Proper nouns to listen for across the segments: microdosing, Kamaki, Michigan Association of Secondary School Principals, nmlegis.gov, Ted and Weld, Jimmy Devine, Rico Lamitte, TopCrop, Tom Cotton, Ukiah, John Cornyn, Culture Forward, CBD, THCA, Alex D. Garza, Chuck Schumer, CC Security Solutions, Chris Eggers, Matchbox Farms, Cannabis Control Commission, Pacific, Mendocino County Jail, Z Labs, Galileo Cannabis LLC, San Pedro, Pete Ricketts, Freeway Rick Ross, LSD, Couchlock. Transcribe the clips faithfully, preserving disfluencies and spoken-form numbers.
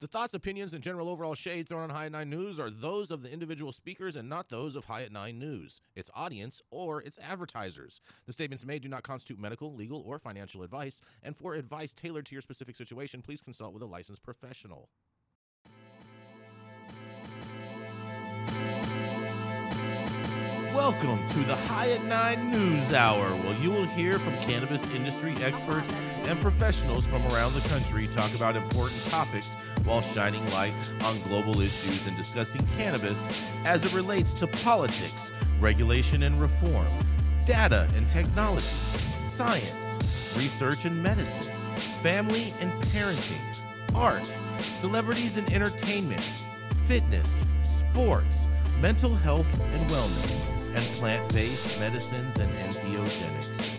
The thoughts, opinions, and general overall shade thrown on High at nine News are those of the individual speakers and not those of High at nine News, its audience, or its advertisers. The statements made do not constitute medical, legal, or financial advice, and for advice tailored to your specific situation, please consult with a licensed professional. Welcome to the High at nine News Hour, where you will hear from cannabis industry experts and professionals from around the country talk about important topics while shining light on global issues and discussing cannabis as it relates to politics, regulation and reform, data and technology, science, research and medicine, family and parenting, art, celebrities and entertainment, fitness, sports, mental health and wellness, and plant-based medicines and entheogenics.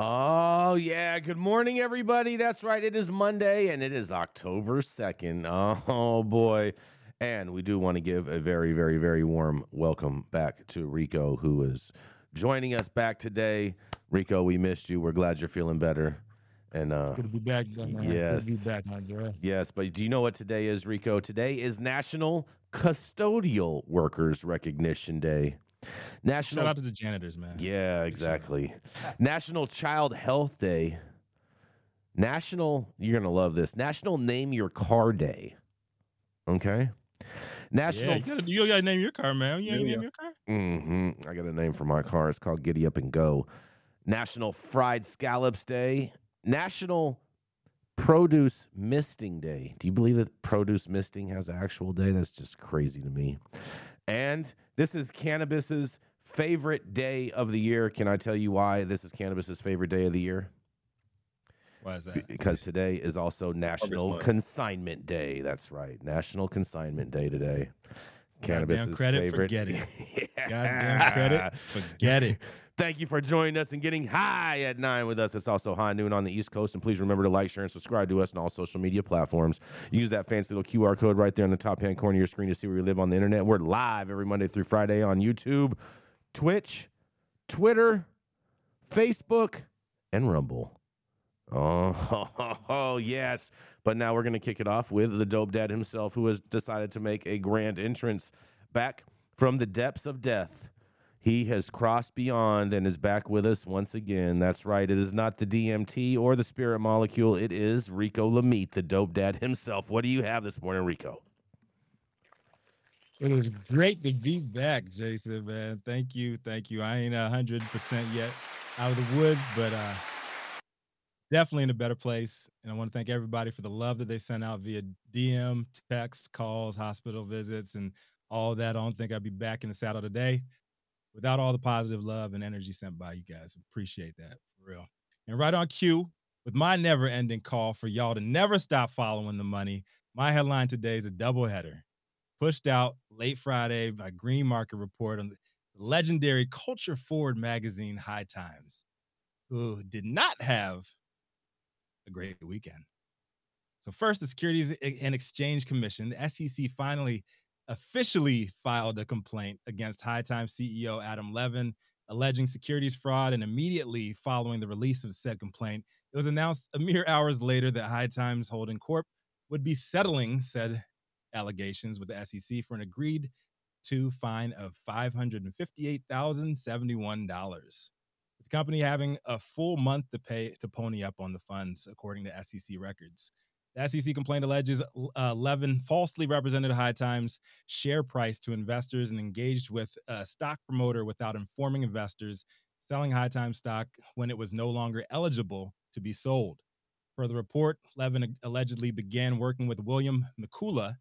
Oh, yeah. Good morning, everybody. That's right. It is Monday, and it is October second. Oh, boy. And we do want to give a very, very, very warm welcome back to Rico, who is joining us back today. Rico, we missed you. We're glad you're feeling better. And uh, good to be back. Man. Yes. Good to be back, man. You're right. Yes, but do you know what today is, Rico? Today is National Custodial Workers Recognition Day. National Shout out to the janitors, man. Yeah, exactly. National Child Health Day. National, you're going to love this. National Name Your Car Day. Okay. National. Yeah, you gotta, you gotta name your car, man. You gotta yeah. name your car. Mm-hmm. I got a name for my car. It's called Giddy Up and Go. National Fried Scallops Day. National Produce Misting Day. Do you believe that produce misting has an actual day? That's just crazy to me. And this is cannabis's favorite day of the year. Can I tell you why this is cannabis's favorite day of the year? Why is that? Because today is also National Consignment Day. That's right. National Consignment Day today. Cannabis is favorite. Forget it. yeah. Goddamn credit. Forget it. Thank you for joining us and getting high at nine with us. It's also high noon on the East Coast. And please remember to like, share, and subscribe to us on all social media platforms. Use that fancy little Q R code right there in the top hand corner of your screen to see where you live on the internet. We're live every Monday through Friday on YouTube, Twitch, Twitter, Facebook, and Rumble. Oh, oh, oh, oh, yes. But now we're going to kick it off with the dope dad himself, who has decided to make a grand entrance back from the depths of death. He has crossed beyond and is back with us once again. That's right. It is not the D M T or the spirit molecule. It is Rico Lamitte, the dope dad himself. What do you have this morning, Rico? It was great to be back, Jason, man. Thank you. Thank you. I ain't one hundred percent yet out of the woods, but... uh definitely in a better place. And I want to thank everybody for the love that they sent out via D M, text, calls, hospital visits, and all that. I don't think I'd be back in the saddle today without all the positive love and energy sent by you guys. Appreciate that, for real. And right on cue, with my never-ending call for y'all to never stop following the money, my headline today is a doubleheader. Pushed out late Friday by Green Market Report on the legendary Culture Forward magazine, High Times, who did not have a great weekend. So first, the Securities and Exchange Commission, the S E C, finally officially filed a complaint against High Times C E O Adam Levin, alleging securities fraud, and immediately following the release of said complaint, it was announced a mere hours later that High Times Holding Corp would be settling said allegations with the S E C for an agreed to fine of five hundred fifty-eight thousand seventy-one dollars. The company having a full month to pay to pony up on the funds, according to S E C records. The S E C complaint alleges uh, Levin falsely represented High Times' share price to investors and engaged with a stock promoter without informing investors, selling High Times stock when it was no longer eligible to be sold. Per the report, Levin allegedly began working with William McCullough,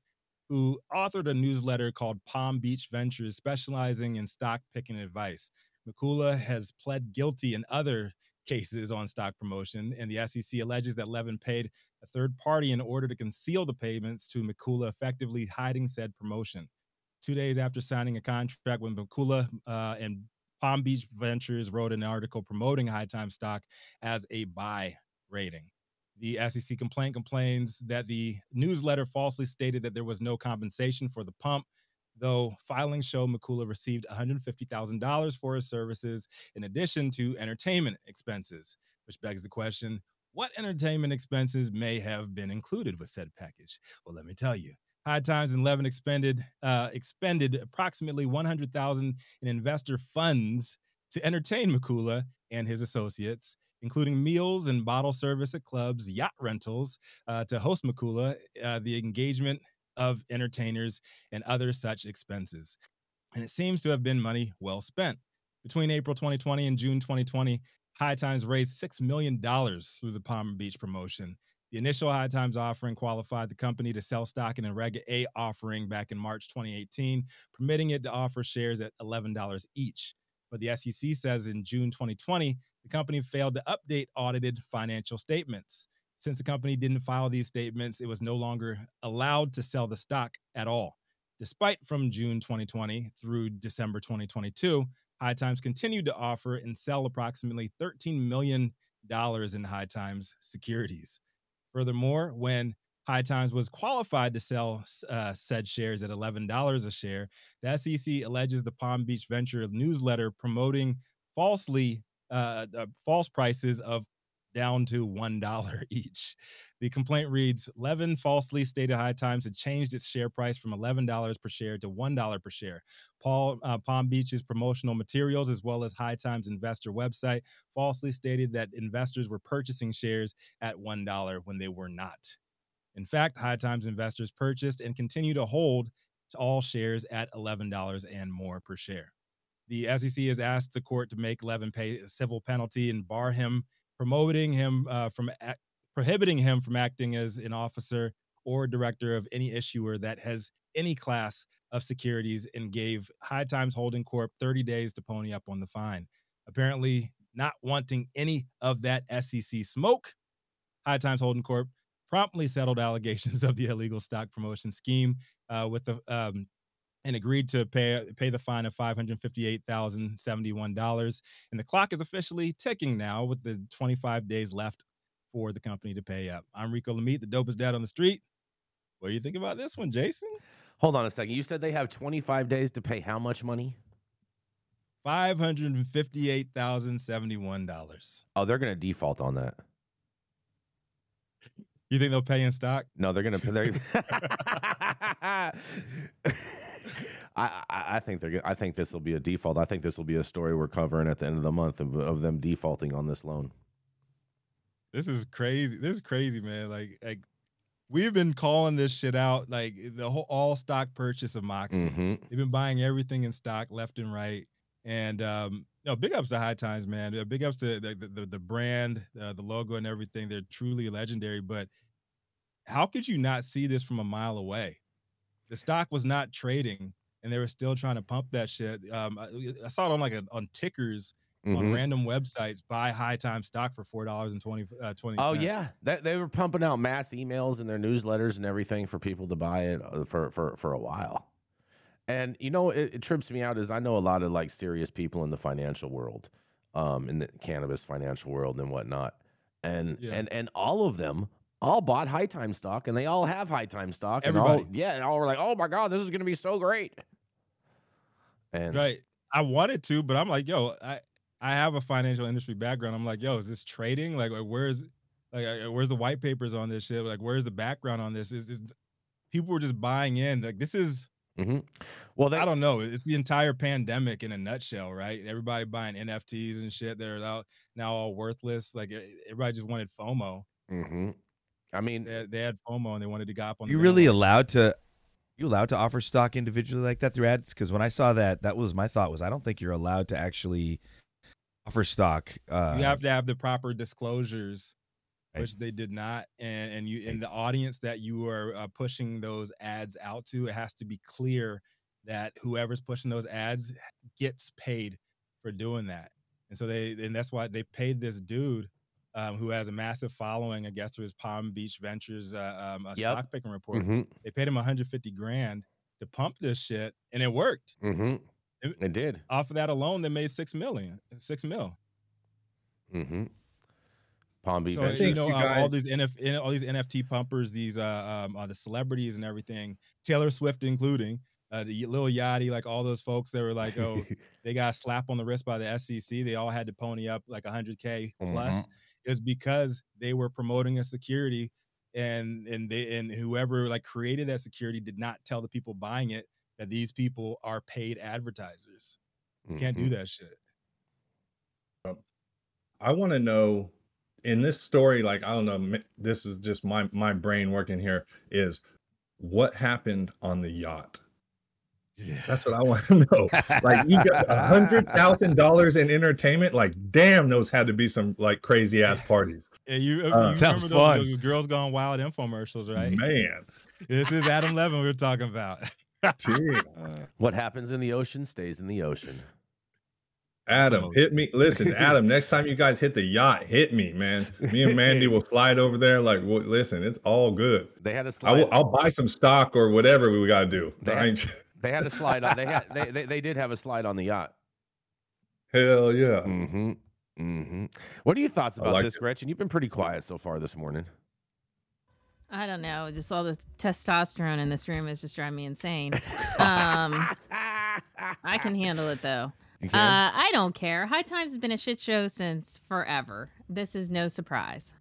who authored a newsletter called Palm Beach Ventures, specializing in stock picking advice. McCullough has pled guilty in other cases on stock promotion, and the S E C alleges that Levin paid a third party in order to conceal the payments to McCullough, effectively hiding said promotion. Two days after signing a contract with McCullough uh, and Palm Beach Ventures wrote an article promoting High Times stock as a buy rating. The S E C complaint complains that the newsletter falsely stated that there was no compensation for the pump, though filings show McCullough received one hundred fifty thousand dollars for his services in addition to entertainment expenses, which begs the question, what entertainment expenses may have been included with said package? Well, let me tell you. High Times and Levin expended, uh, expended approximately one hundred thousand dollars in investor funds to entertain McCullough and his associates, including meals and bottle service at clubs, yacht rentals uh, to host McCullough, uh, the engagement of entertainers, and other such expenses. And it seems to have been money well spent. Between April twenty twenty and June twenty twenty, High Times raised six million dollars through the Palm Beach promotion. The initial High Times offering qualified the company to sell stock in a Reg A offering back in March twenty eighteen, permitting it to offer shares at eleven dollars each. But the S E C says in June twenty twenty, the company failed to update audited financial statements. Since the company didn't file these statements, it was no longer allowed to sell the stock at all. Despite from June twenty twenty through December twenty twenty-two, High Times continued to offer and sell approximately thirteen million dollars in High Times securities. Furthermore, when High Times was qualified to sell uh, said shares at eleven dollars a share, the S E C alleges the Palm Beach Venture newsletter promoting falsely uh, uh, false prices of down to one dollar each. The complaint reads, Levin falsely stated High Times had changed its share price from eleven dollars per share to one dollar per share. Paul, uh, Palm Beach's promotional materials, as well as High Times investor website, falsely stated that investors were purchasing shares at one dollar when they were not. In fact, High Times investors purchased and continue to hold all shares at eleven dollars and more per share. The S E C has asked the court to make Levin pay a civil penalty and bar him promoting him uh, from act, prohibiting him from acting as an officer or director of any issuer that has any class of securities, and gave High Times Holding Corp thirty days to pony up on the fine. Apparently not wanting any of that S E C smoke, High Times Holding Corp promptly settled allegations of the illegal stock promotion scheme uh, with the um, and agreed to pay pay the fine of five hundred fifty-eight thousand seventy-one dollars. And the clock is officially ticking now, with the twenty-five days left for the company to pay up. I'm Rico Lamitte, the dopest dad on the street. What do you think about this one, Jason? Hold on a second. You said they have twenty-five days to pay how much money? five hundred fifty-eight thousand seventy-one dollars. Oh, they're going to default on that. You think they'll pay in stock? No, they're going to pay. I, I, I think they're. I think this will be a default. I think this will be a story we're covering at the end of the month of, of them defaulting on this loan. This is crazy. This is crazy, man. Like, like we've been calling this shit out. Like the whole all stock purchase of Moxie. Mm-hmm. They've been buying everything in stock left and right. And um, no, big ups to High Times, man. Big ups to the the, the brand, uh, the logo, and everything. They're truly legendary. But how could you not see this from a mile away? The stock was not trading, and they were still trying to pump that shit. Um, I, I saw it on like a, on tickers mm-hmm. on random websites. Buy High Time stock for four dollars and twenty uh, twenty. Oh yeah, that, they were pumping out mass emails in their newsletters and everything for people to buy it for for for a while. And you know, it, it trips me out is I know a lot of like serious people in the financial world, um, in the cannabis financial world and whatnot, and yeah. and and all of them. All bought High Time stock, and they all have High Time stock. Everybody. And all, yeah, and all were like, oh, my God, this is going to be so great. And right. I wanted to, but I'm like, yo, I, I have a financial industry background. I'm like, yo, is this trading? Like, like where's like where's the white papers on this shit? Like, where's the background on this? Is, is people were just buying in. Like, this is, mm-hmm. well, they, I don't know. It's the entire pandemic in a nutshell, right? Everybody buying N F Ts and shit that are now all worthless. Like, everybody just wanted FOMO. Mm-hmm. I mean, they, they had FOMO and they wanted to go up on. You really allowed to, you allowed to offer stock individually like that through ads? Because when I saw that, that was my thought was I don't think you're allowed to actually offer stock. Uh, you have to have the proper disclosures, right. Which they did not, and and you and the audience that you are uh, pushing those ads out to, it has to be clear that whoever's pushing those ads gets paid for doing that. And so they, and that's why they paid this dude um, who has a massive following, I guess, through his Palm Beach Ventures uh, um, a yep. stock picking report. Mm-hmm. They paid him one hundred fifty grand to pump this shit, and it worked. Mm-hmm. It, it did. Off of that alone, they made six million, six mil. Mm-hmm. Palm Beach. So, Ventures. You know, you guys- all these N F, all these N F T pumpers, these uh, um, uh, the celebrities and everything, Taylor Swift including. Uh, the Lil Yachty, like all those folks that were like, oh, they got slapped on the wrist by the S E C. They all had to pony up like one hundred K plus. Mm-hmm. It was because they were promoting a security, and and they and whoever like created that security did not tell the people buying it that these people are paid advertisers. You mm-hmm. can't do that shit. I want to know in this story, like, I don't know, this is just my my brain working here, is what happened on the yacht? Yeah. That's what I want to know. Like, you got a hundred thousand dollars in entertainment. Like, damn, those had to be some like crazy ass parties. Yeah, you, you uh, remember those, those Girls Gone Wild infomercials, right? Man, this is Adam Levin we're talking about. What happens in the ocean stays in the ocean. Adam, so. hit me. Listen, Adam, next time you guys hit the yacht, hit me, man. Me and Mandy will slide over there. Like, well, listen, it's all good. They had a slide. I will, I'll buy some stock or whatever we got to do. They right? had- They had a slide on. They had. They, they they did have a slide on the yacht. Hell yeah. Mm-hmm. Mm-hmm. What are your thoughts about like this, it. Gretchen? You've been pretty quiet so far this morning. I don't know. Just all the testosterone in this room is just driving me insane. Um, I can handle it though. You can? Uh, I don't care. High Times has been a shit show since forever. This is no surprise.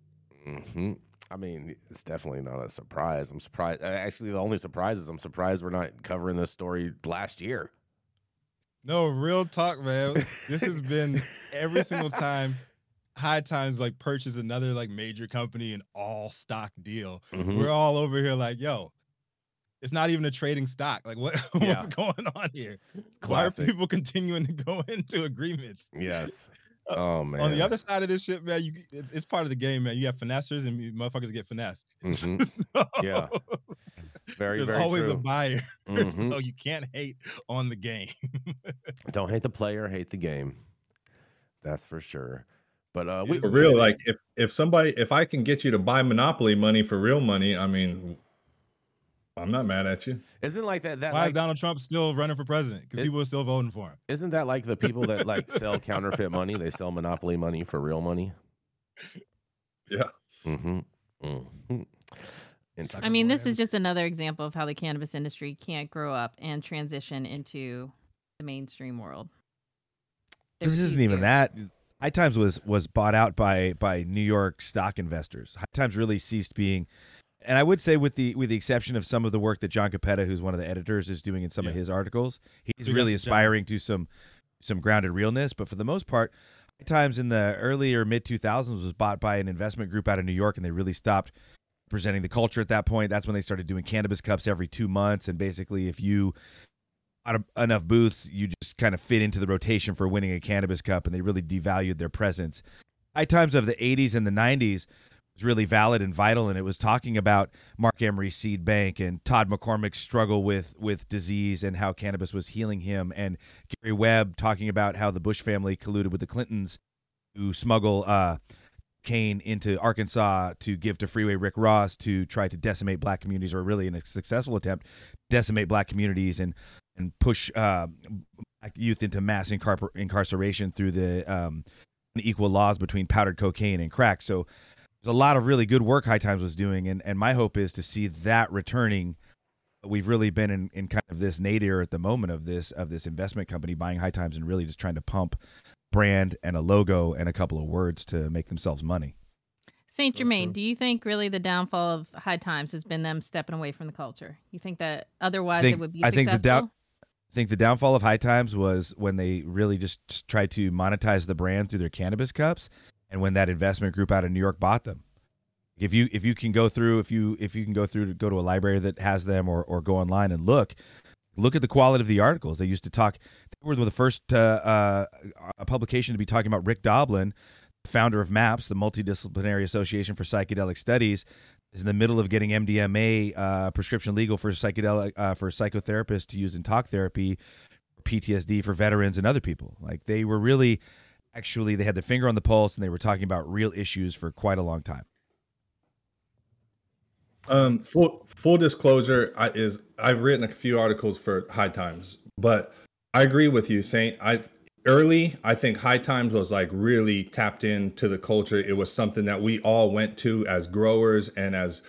Mm-hmm. I mean, it's definitely not a surprise. I'm surprised. Actually, the only surprise is I'm surprised we're not covering this story last year. No, real talk, man. This has been every single time High Times like purchase another like major company, an all stock deal. Mm-hmm. We're all over here like, yo, it's not even a trading stock. Like, what yeah. what's going on here? Why are people continuing to go into agreements? Yes. Oh man! On the other side of this shit, man, you, it's, it's part of the game, man. You have finessers, and motherfuckers get finessed. Mm-hmm. So, yeah, very, there's very always true. A buyer, mm-hmm. so you can't hate on the game. Don't hate the player, hate the game. That's for sure. But uh, we for real, like if if somebody, if I can get you to buy Monopoly money for real money, I mean. I'm not mad at you. Isn't like that? that Why like, is Donald Trump still running for president? Because people are still voting for him. Isn't that like the people that like sell counterfeit money? They sell Monopoly money for real money. Yeah. Mm-hmm. Mm-hmm. I mean, this is just another example of how the cannabis industry can't grow up and transition into the mainstream world. They're this isn't even here. That. High Times was was bought out by by New York stock investors. High Times really ceased being. And I would say, with the with the exception of some of the work that John Capetta, who's one of the editors, is doing in some yeah. of his articles, he's really aspiring to some some grounded realness. But for the most part, High Times in the early or mid two thousands was bought by an investment group out of New York, and they really stopped presenting the culture at that point. That's when they started doing cannabis cups every two months, and basically, if you had enough booths, you just kind of fit into the rotation for winning a cannabis cup, and they really devalued their presence. High Times of the eighties and the nineties. Was really valid and vital, and it was talking about Mark Emery's seed bank and Todd McCormick's struggle with with disease and how cannabis was healing him, and Gary Webb talking about how the Bush family colluded with the Clintons to smuggle uh, cane into Arkansas to give to Freeway Rick Ross to try to decimate black communities, or really in a successful attempt, decimate black communities and and push uh, black youth into mass incar- incarceration through the um, unequal laws between powdered cocaine and crack. So. A lot of really good work High Times was doing, and, and my hope is to see that returning. We've really been in, in kind of this nadir at the moment of this of this investment company buying High Times and really just trying to pump brand and a logo and a couple of words to make themselves money. Saint Germain, so do you think really the downfall of High Times has been them stepping away from the culture? You think that otherwise think, it would be I successful? Think the down- I think the downfall of High Times was when they really just tried to monetize the brand through their cannabis cups. And when that investment group out of New York bought them, if you if you can go through if you if you can go through to go to a library that has them or or go online and look, look at the quality of the articles. They used to talk. They were the first uh, uh, a publication to be talking about Rick Doblin, founder of MAPS, the Multidisciplinary Association for Psychedelic Studies, is in the middle of getting M D M A uh, prescription legal for psychedelic uh, for psychotherapists to use in talk therapy, P T S D for veterans and other people. Like they were really. actually they had their finger on the pulse and they were talking about real issues for quite a long time. Um, full, full disclosure I, is I've written a few articles for High Times, but I agree with you, Saint. I early, I think High Times was like really tapped into the culture. It was something that we all went to as growers and as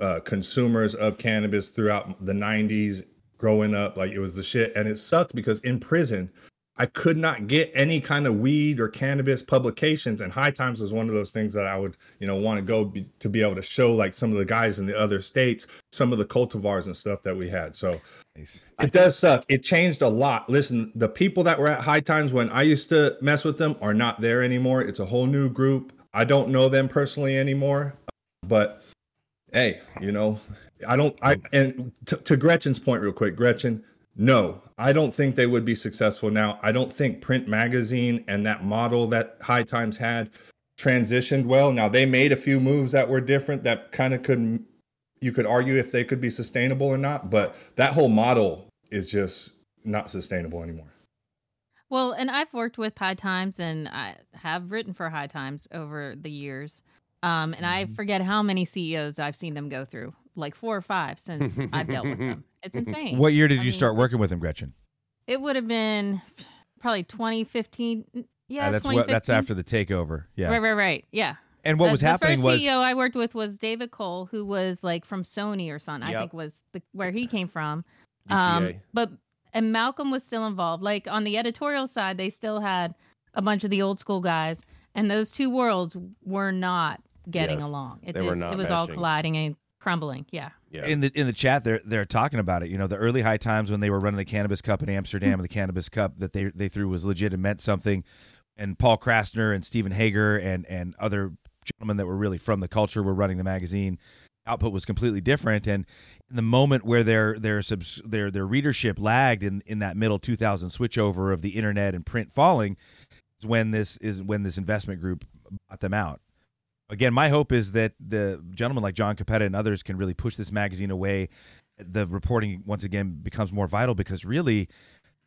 uh, consumers of cannabis throughout the nineties growing up. Like it was the shit. And it sucked because in prison, I could not get any kind of weed or cannabis publications. And High Times was one of those things that I would, you know, want to go be, to be able to show like some of the guys in the other states, some of the cultivars and stuff that we had. So nice. It does suck. It changed a lot. Listen, the people that were at High Times when I used to mess with them are not there anymore. It's a whole new group. I don't know them personally anymore, but hey, you know, I don't, I, and t- to Gretchen's point real quick, Gretchen, no, I don't think they would be successful now. I don't think print magazine and that model that High Times had transitioned well. Now, they made a few moves that were different that kind of could, you could argue if they could be sustainable or not, but that whole model is just not sustainable anymore. Well, and I've worked with High Times and I have written for High Times over the years. Um, and I forget how many C E Os I've seen them go through, like four or five since I've dealt with them. It's insane. What year did I you mean, start working with them, Gretchen? It would have been probably twenty fifteen. Yeah, uh, that's what, that's after the takeover. Yeah, right, right, right. Yeah. And what the, was happening was the first was... C E O I worked with was David Cole, who was like from Sony or something. Yep. I think was the, where he came from. Um, but and Malcolm was still involved. Like on the editorial side, they still had a bunch of the old school guys, and those two worlds were not getting yes, along. It, they were not it was meshing. All colliding and crumbling. Yeah. Yeah. In the in the chat, they're they're talking about it. You know, the early High Times when they were running the Cannabis Cup in Amsterdam, and the Cannabis Cup that they they threw was legit and meant something. And Paul Krasner and Steven Hager and and other gentlemen that were really from the culture were running the magazine. Output was completely different. And in the moment where their their subs, their their readership lagged in in that middle two thousand switchover of the internet and print falling, is when this is when this investment group bought them out. Again, my hope is that the gentlemen like John Capetta and others can really push this magazine away. The reporting, once again, becomes more vital because really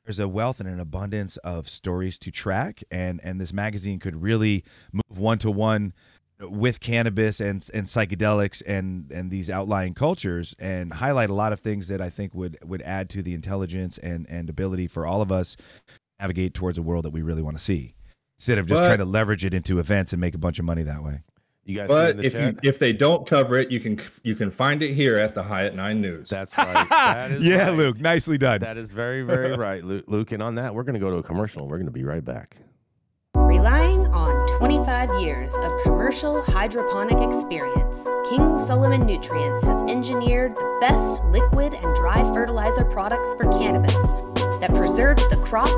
there's a wealth and an abundance of stories to track, and, and this magazine could really move one-to-one with cannabis and and psychedelics and, and these outlying cultures and highlight a lot of things that I think would, would add to the intelligence and, and ability for all of us to navigate towards a world that we really want to see instead of just but, trying to leverage it into events and make a bunch of money that way. You guys but the if chat? You if they don't cover it, you can you can find it here at the High at nine News. That's right. That is yeah, right. Luke, nicely done. That is very, very right, Luke, Luke. And on that, we're going to go to a commercial. We're going to be right back. Relying on twenty-five years of commercial hydroponic experience, King Solomon Nutrients has engineered the best liquid and dry fertilizer products for cannabis that preserves the crop,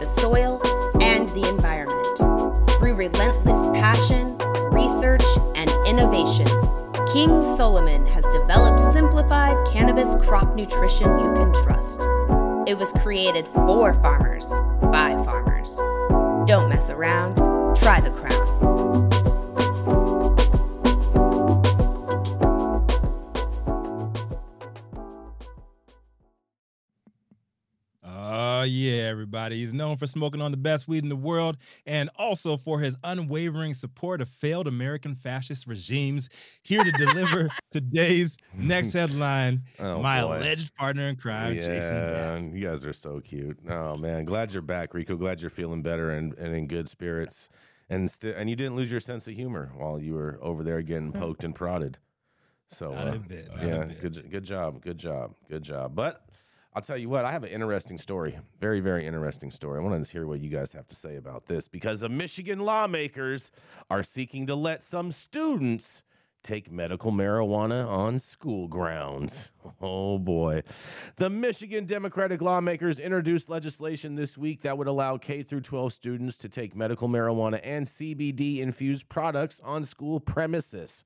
the soil, and the environment. Through relentless passion, research, and innovation, King Solomon has developed simplified cannabis crop nutrition you can trust. It was created for farmers, by farmers. Don't mess around. Try the Crown. Oh, uh, yeah, everybody. He's known for smoking on the best weed in the world and also for his unwavering support of failed American fascist regimes. Here to deliver today's next headline, oh, my boy. Alleged partner in crime, yeah, Jason Beck. You guys are so cute. Oh, man. Glad you're back, Rico. Glad you're feeling better and, and in good spirits. And st- and you didn't lose your sense of humor while you were over there getting poked and prodded. So, uh, bit, yeah, good, good job. Good job. Good job. But... I'll tell you what, I have an interesting story. Very, very interesting story. I want to hear what you guys have to say about this because the Michigan lawmakers are seeking to let some students take medical marijuana on school grounds. Oh, boy. The Michigan Democratic lawmakers introduced legislation this week that would allow K through twelve students to take medical marijuana and C B D-infused products on school premises.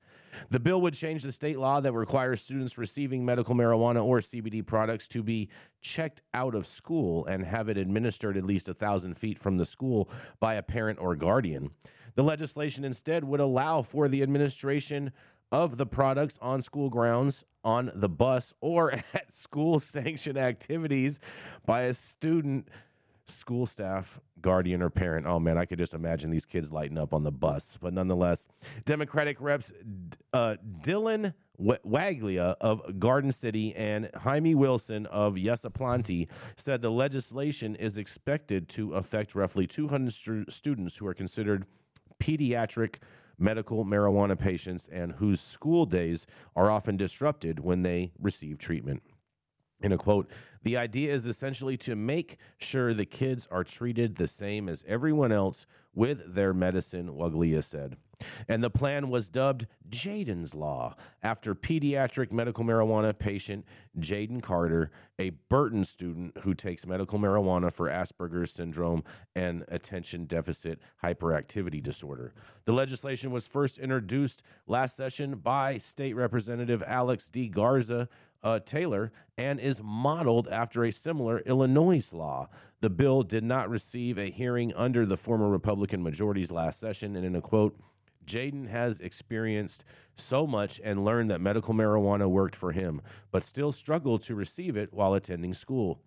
The bill would change the state law that requires students receiving medical marijuana or C B D products to be checked out of school and have it administered at least one thousand feet from the school by a parent or guardian. The legislation instead would allow for the administration of the products on school grounds, on the bus, or at school sanctioned activities by a student school staff, guardian, or parent. Oh, man, I could just imagine these kids lighting up on the bus. But nonetheless, Democratic reps uh, Dylan Wegela of Garden City and Jaime Wilson of Yesaplanti said the legislation is expected to affect roughly two hundred students who are considered pediatric medical marijuana patients and whose school days are often disrupted when they receive treatment. In a quote, the idea is essentially to make sure the kids are treated the same as everyone else with their medicine, Wegela said. And the plan was dubbed Jaden's Law after pediatric medical marijuana patient Jaden Carter, a Burton student who takes medical marijuana for Asperger's syndrome and attention deficit hyperactivity disorder. The legislation was first introduced last session by State Representative Alex D. Garza, Uh, Taylor and is modeled after a similar Illinois law. The bill did not receive a hearing under the former Republican majority's last session. And in a quote, Jaden has experienced so much and learned that medical marijuana worked for him, but still struggled to receive it while attending school.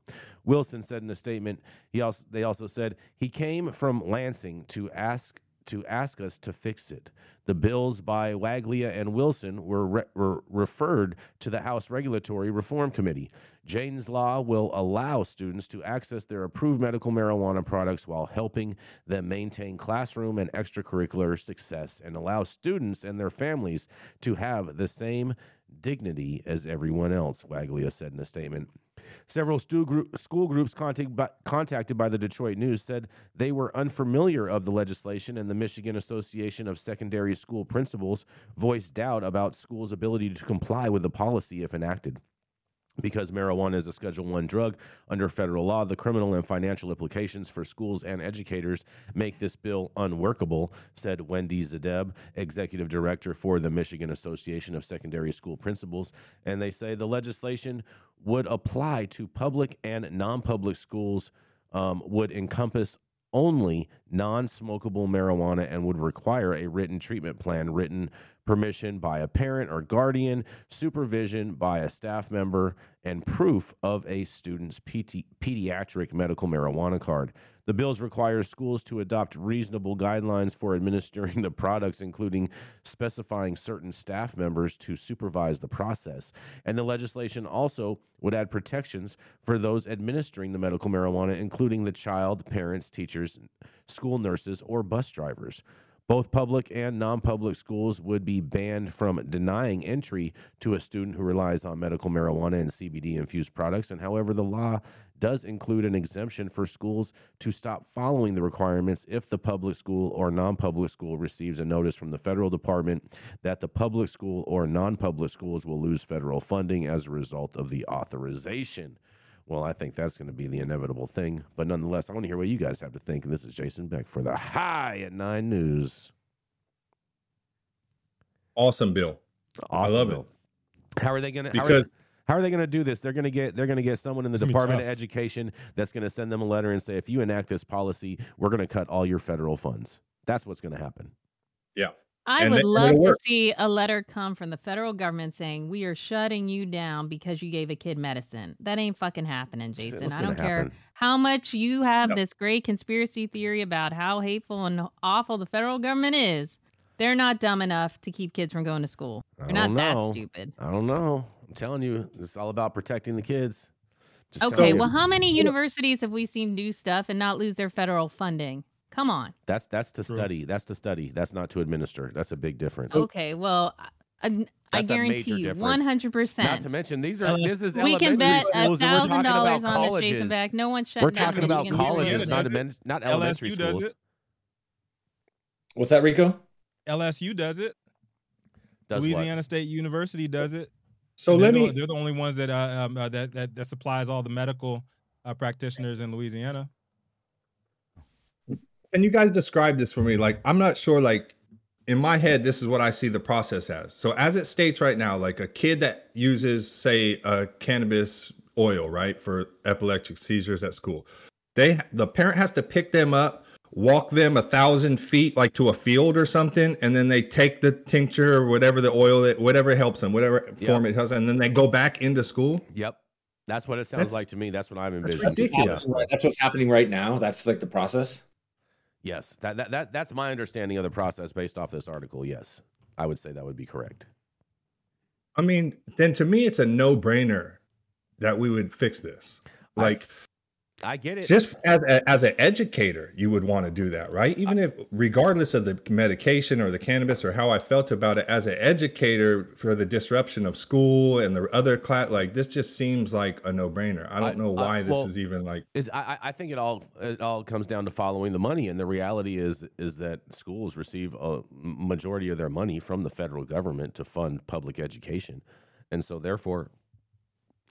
Wilson said in a statement, he also, they also said he came from Lansing to ask to ask us to fix it. The bills by Wegela and Wilson were, re- were referred to the House Regulatory Reform Committee. Jaden's Law will allow students to access their approved medical marijuana products while helping them maintain classroom and extracurricular success and allow students and their families to have the same dignity as everyone else, Wegela said in a statement. Several school groups contacted by the Detroit News said they were unfamiliar of the legislation, and the Michigan Association of Secondary School Principals voiced doubt about schools' ability to comply with the policy if enacted. Because marijuana is a Schedule One drug under federal law, the criminal and financial implications for schools and educators make this bill unworkable, said Wendy Zadeb, executive director for the Michigan Association of Secondary School Principals. And they say the legislation would apply to public and non-public schools, um, would encompass only non-smokable marijuana and would require a written treatment plan, written permission by a parent or guardian, supervision by a staff member, and proof of a student's P T- pediatric medical marijuana card. The bills require schools to adopt reasonable guidelines for administering the products, including specifying certain staff members to supervise the process. And the legislation also would add protections for those administering the medical marijuana, including the child, parents, teachers, school nurses, or bus drivers. Both public and non-public schools would be banned from denying entry to a student who relies on medical marijuana and C B D-infused products. And however, the law does include an exemption for schools to stop following the requirements if the public school or non-public school receives a notice from the federal department that the public school or non-public schools will lose federal funding as a result of the authorization. Well, I think that's going to be the inevitable thing. But nonetheless, I want to hear what you guys have to think. And this is Jason Beck for the High at nine News. Awesome bill. Awesome I love bill. it. How are they going to how are, how are they going to do this? They're going to get they're going to get someone in the Department of Education that's going to send them a letter and say, if you enact this policy, we're going to cut all your federal funds. That's what's going to happen. Yeah. I and would love to see a letter come from the federal government saying, we are shutting you down because you gave a kid medicine. That ain't fucking happening, Jason. I don't care happen. how much you have yep. this great conspiracy theory about how hateful and awful the federal government is. They're not dumb enough to keep kids from going to school. They're not know. that stupid. I don't know. I'm telling you, it's all about protecting the kids. Just okay, well, how many universities have we seen do stuff and not lose their federal funding? Come on. That's that's to True. study. That's to study. That's not to administer. That's a big difference. Okay. Well, I, I guarantee you, one hundred percent. Not to mention these are. This is we elementary can bet a thousand dollars on colleges. This, Jason Beck. No one shut. We're talking down about Michigan colleges, not it. not elementary L S U schools. Does it. What's that, Rico? L S U does it. Does Louisiana what? State University does it. So they're let me. The, they're the only ones that uh, um, uh, that, that that supplies all the medical uh, practitioners in Louisiana. Can you guys describe this for me? Like, I'm not sure, like in my head, this is what I see the process as. So as it states right now, like a kid that uses, say, a cannabis oil, right, for epileptic seizures at school, they, the parent has to pick them up, walk them a thousand feet, like to a field or something. And then they take the tincture or whatever the oil, whatever helps them, whatever yep. form it has. And then they go back into school. Yep. That's what it sounds that's, like to me. That's what I'm envisioning. That's, ridiculous. Yeah. That's what's happening right now. That's like the process. Yes, that, that that that's my understanding of the process based off this article. Yes, I would say that would be correct. I mean, then to me, it's a no-brainer that we would fix this. Like, I, I get it. Just as a, as an educator, you would want to do that, right? Even I, if, regardless of the medication or the cannabis or how I felt about it, as an educator for the disruption of school and the other class, like this just seems like a no-brainer. I don't I, know why I, this well, is even like. Is, I, I think it all it all comes down to following the money, and the reality is is that schools receive a majority of their money from the federal government to fund public education, and so therefore.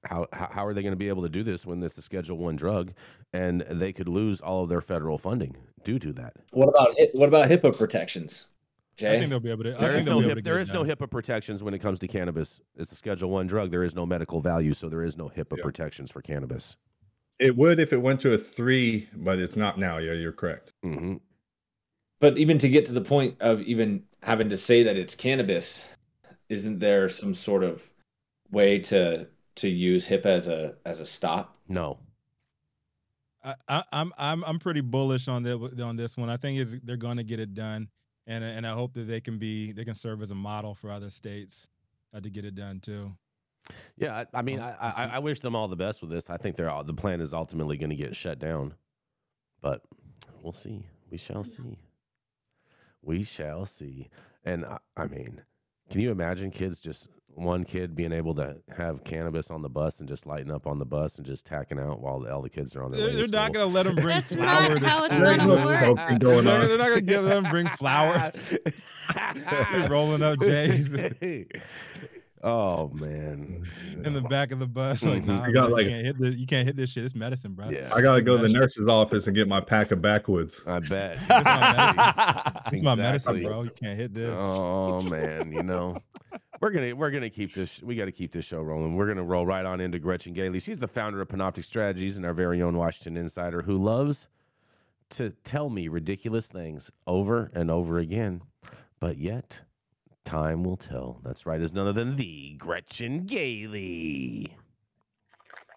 How how are they going to be able to do this when it's a Schedule One drug, and they could lose all of their federal funding due to that? What about what about HIPAA protections? Jay? I think they'll be able to. There is no there is no HIPAA protections when it comes to cannabis. It's a Schedule One drug. There is no medical value, so there is no HIPAA yeah. protections for cannabis. It would if it went to a three, but it's not now. Yeah, you're correct. Mm-hmm. But even to get to the point of even having to say that it's cannabis, isn't there some sort of way to? To use HIPAA as a as a stop? No. I, I, I'm I'm I'm pretty bullish on the on this one. I think it's, they're going to get it done, and and I hope that they can be they can serve as a model for other states uh, to get it done too. Yeah, I, I mean, I, I I wish them all the best with this. I think they're all, the plan is ultimately going to get shut down, but we'll see. We shall see. We shall see. And I, I mean, can you imagine kids just? One kid being able to have cannabis on the bus and just lighting up on the bus and just tacking out while all the kids are on their way to school. They're not going to let them bring flour. That's not how it's going to work. They're not going to let them bring flour. They're rolling up J's. Oh, man. In the back of the bus. Like, nah, you, got, like, you, can't hit this, you can't hit this shit. It's medicine, bro. Yeah. I got to go to the nurse's office and get my pack of backwoods. I bet. It's exactly. my medicine, bro. You can't hit this. Oh, man. You know, we're going to we're gonna keep this. We got to keep this show rolling. We're going to roll right on into Gretchen Gailey. She's the founder of Panoptic Strategies and our very own Washington insider who loves to tell me ridiculous things over and over again, but yet... Time will tell. That's right. It's none other than the Gretchen Gailey.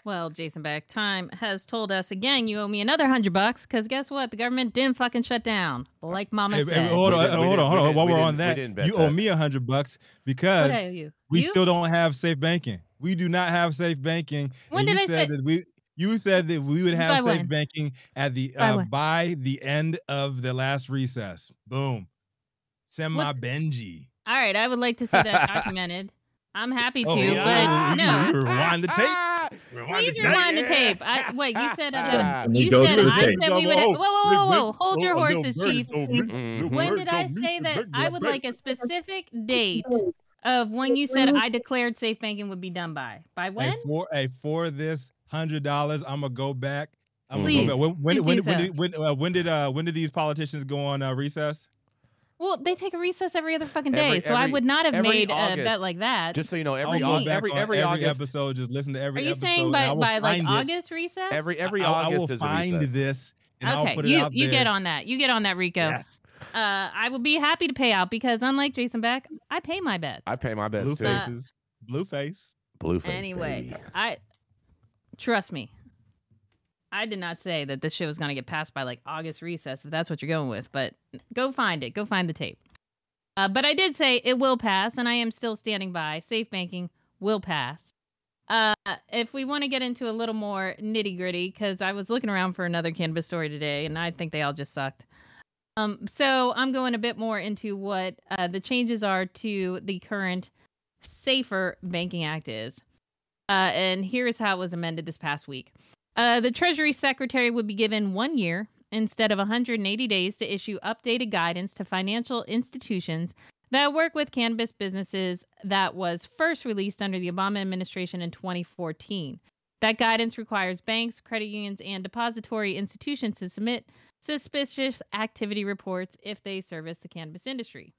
Well, Jason Beck, time has told us again. You owe me another hundred bucks because guess what? The government didn't fucking shut down, like Mama hey, said. Hey, hold on, hold on, hold on. We While we we're on that, we you owe that. me a hundred bucks because you? we you? still don't have safe banking. We do not have safe banking. When and did you I said say- that we? You said that we would have by safe when? banking at the uh, by, by the end of the last recess. Boom. Send my Benji. All right, I would like to see that documented. I'm happy to, oh, yeah. but no. Rewind the tape. Rewind Please the rewind tape. the tape. I, wait, you said that. You said I tape. said we would. Whoa, whoa, whoa! whoa. Hold your horses, Chief. When did I say that? I would like a specific date of when you said I declared safe banking would be done by. By when? Hey, for hey, for this hundred dollars, I'm gonna go back. I'm Please, gonna go back. When, when, when, when, so. when, when, uh, when did uh, when did these politicians go on uh, recess? Well, they take a recess every other fucking day, every, so every, I would not have made August, a bet like that. Just so you know, every I'll go back every, every, every August episode, just listen to every episode. Are you episode, saying by, by like it. August recess? Every every I, August I will is find a recess. this. And okay, I'll put it you out you there. get on that. You get on that, Rico. Yes. Uh, I will be happy to pay out because unlike Jason Beck, I pay my bets. I pay my bets Blue too. Faces. Uh, Blue face. Blue face. Anyway, baby. I trust me. I did not say that this shit was going to get passed by like August recess, if that's what you're going with, but go find it. Go find the tape. Uh, but I did say it will pass, and I am still standing by. Safe banking will pass. Uh, if we want to get into a little more nitty gritty, because I was looking around for another cannabis story today, and I think they all just sucked. Um, so I'm going a bit more into what uh, the changes are to the current Safer Banking Act is. Uh, and here is how it was amended this past week. Uh, the Treasury Secretary would be given one year instead of one hundred eighty days to issue updated guidance to financial institutions that work with cannabis businesses that was first released under the Obama administration in twenty fourteen. That guidance requires banks, credit unions, and depository institutions to submit suspicious activity reports if they service the cannabis industry.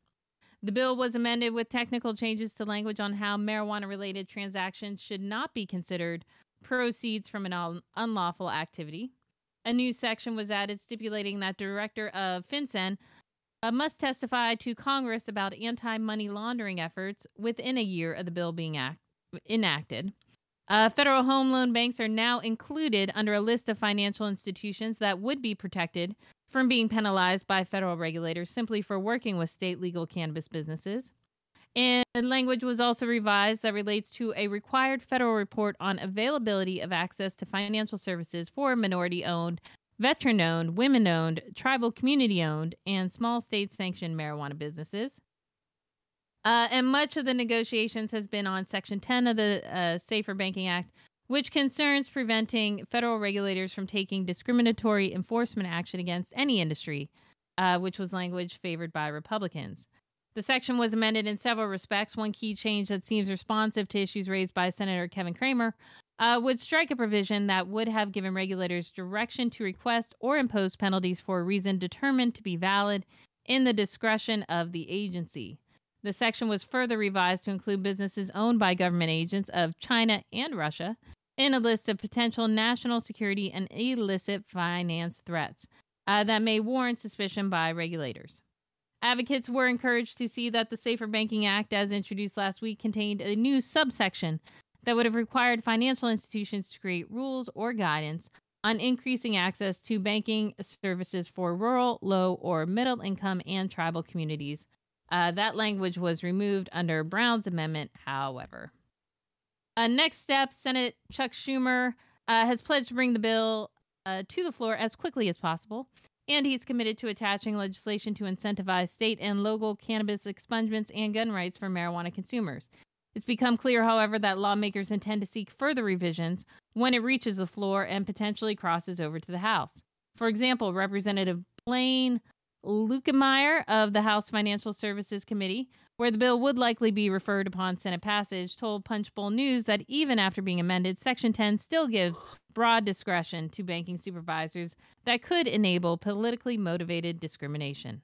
The bill was amended with technical changes to language on how marijuana-related transactions should not be considered proceeds from an unlawful activity. A new section was added stipulating that director of FinCEN uh, must testify to Congress about anti-money laundering efforts within a year of the bill being act- enacted. Uh, federal home loan banks are now included under a list of financial institutions that would be protected from being penalized by federal regulators simply for working with state legal cannabis businesses. And language was also revised that relates to a required federal report on availability of access to financial services for minority-owned, veteran-owned, women-owned, tribal community-owned, and small state-sanctioned marijuana businesses. Uh, and much of the negotiations has been on Section ten of the uh, Safer Banking Act, which concerns preventing federal regulators from taking discriminatory enforcement action against any industry, uh, which was language favored by Republicans. The section was amended in several respects. One key change that seems responsive to issues raised by Senator Kevin Cramer uh, would strike a provision that would have given regulators direction to request or impose penalties for a reason determined to be valid in the discretion of the agency. The section was further revised to include businesses owned by government agents of China and Russia in a list of potential national security and illicit finance threats uh, that may warrant suspicion by regulators. Advocates were encouraged to see that the Safer Banking Act, as introduced last week, contained a new subsection that would have required financial institutions to create rules or guidance on increasing access to banking services for rural, low, or middle income and tribal communities. Uh, that language was removed under Brown's amendment, however. Uh, next step, Senate Chuck Schumer uh, has pledged to bring the bill uh, to the floor as quickly as possible, and he's committed to attaching legislation to incentivize state and local cannabis expungements and gun rights for marijuana consumers. It's become clear, however, that lawmakers intend to seek further revisions when it reaches the floor and potentially crosses over to the House. For example, Representative Blaine Lukemire of the House Financial Services Committee, where the bill would likely be referred upon Senate passage, told Punchbowl News that even after being amended, Section ten still gives broad discretion to banking supervisors that could enable politically motivated discrimination.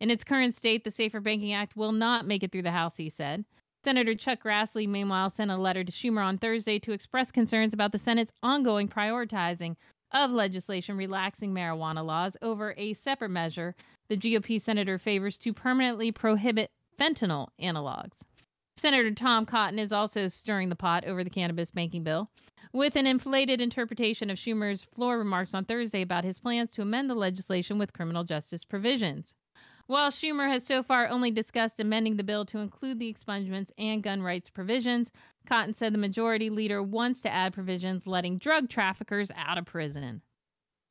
In its current state, the Safer Banking Act will not make it through the House, he said. Senator Chuck Grassley, meanwhile, sent a letter to Schumer on Thursday to express concerns about the Senate's ongoing prioritizing of legislation relaxing marijuana laws over a separate measure the G O P senator favors to permanently prohibit fentanyl analogs. Senator Tom Cotton is also stirring the pot over the cannabis banking bill, with an inflated interpretation of Schumer's floor remarks on Thursday about his plans to amend the legislation with criminal justice provisions. While Schumer has so far only discussed amending the bill to include the expungements and gun rights provisions, Cotton said the majority leader wants to add provisions letting drug traffickers out of prison.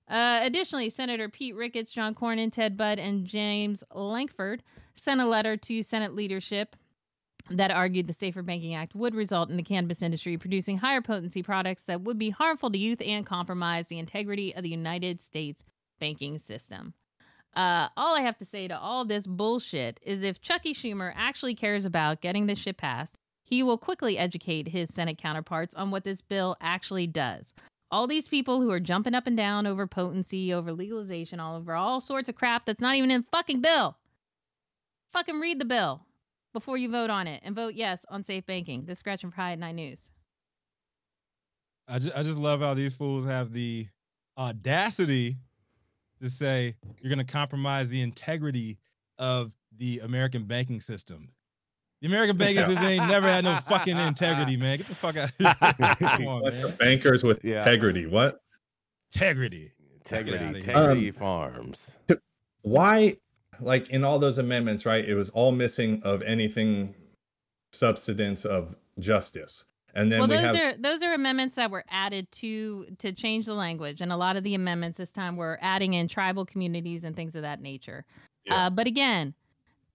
Uh, additionally, Senator Pete Ricketts, John Cornyn, Ted Budd, and James Lankford sent a letter to Senate leadership that argued the Safer Banking Act would result in the cannabis industry producing higher potency products that would be harmful to youth and compromise the integrity of the United States banking system. Uh, all I have to say to all this bullshit is if Chucky Schumer actually cares about getting this shit passed, he will quickly educate his Senate counterparts on what this bill actually does. All these people who are jumping up and down over potency, over legalization, all over all sorts of crap that's not even in the fucking bill. Fucking read the bill before you vote on it and vote yes on safe banking. This is Gretchen for High at nine News. I just, I just love how these fools have the audacity to say you're going to compromise the integrity of the American banking system. The American banking system ain't never had no fucking integrity, man. Get the fuck out of here. Come on, man. The bankers with yeah. integrity. What? Integrity. Integrity. Integrity um, Farms. Why, like in all those amendments, right? It was all missing of anything substance of justice. And then well, we those have... are those are amendments that were added to to change the language, and a lot of the amendments this time were adding in tribal communities and things of that nature. Yeah. Uh, but again,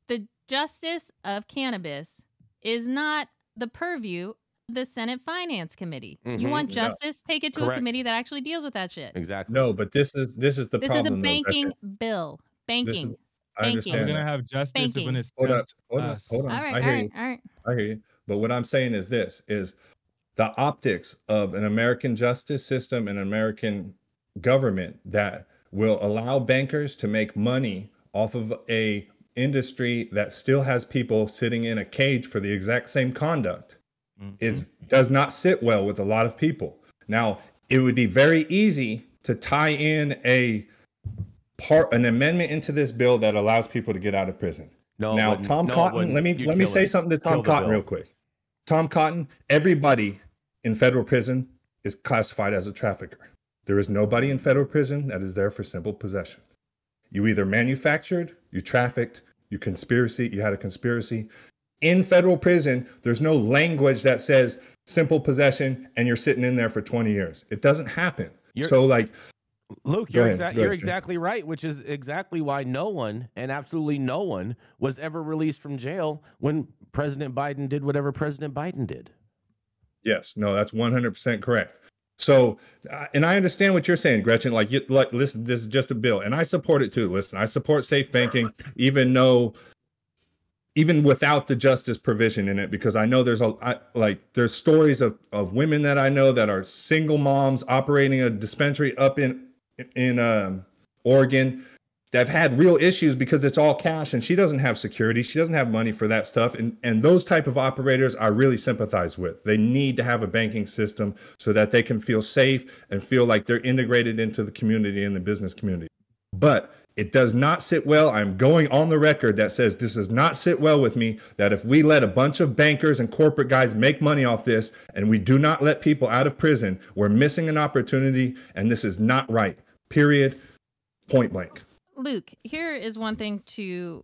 the justice of cannabis is not the purview of the Senate Finance Committee. Mm-hmm. You want justice? No. Take it to Correct. a committee that actually deals with that shit. Exactly. No, but this is this is the this problem. This is a banking though, bill. Banking. This is, I understand. We're gonna have justice banking. when it's just hold on, us. Hold on. All right. I hear all right. You. All right. I hear you. But what I'm saying is this: is the optics of an American justice system and American government that will allow bankers to make money off of a industry that still has people sitting in a cage for the exact same conduct mm-hmm. is does not sit well with a lot of people. Now, it would be very easy to tie in a part an amendment into this bill that allows people to get out of prison. No, now, Tom no, Cotton, let me You'd let me say it. something to Tom Cotton bill. real quick. Tom Cotton, everybody in federal prison is classified as a trafficker. There is nobody in federal prison that is there for simple possession. You either manufactured, you trafficked, you conspiracy, you had a conspiracy. In federal prison, there's no language that says simple possession and you're sitting in there for twenty years. It doesn't happen. You're, so like, Luke, you're, ahead, exa- you're exactly right, which is exactly why no one and absolutely no one was ever released from jail when President Biden did whatever President Biden did. Yes, no, that's one hundred percent correct. So, uh, and I understand what you're saying, Gretchen, like, you, like, listen, this is just a bill and I support it too. Listen, I support safe banking, even though, even without the justice provision in it, because I know there's a I, like there's stories of, of women that I know that are single moms operating a dispensary up in in um, Oregon that have had real issues because it's all cash and she doesn't have security. She doesn't have money for that stuff. And, and those type of operators I really sympathize with. They need to have a banking system so that they can feel safe and feel like they're integrated into the community and the business community. But it does not sit well. I'm going on the record that says this does not sit well with me, that if we let a bunch of bankers and corporate guys make money off this and we do not let people out of prison, we're missing an opportunity and this is not right, period, point blank. Luke, here is one thing to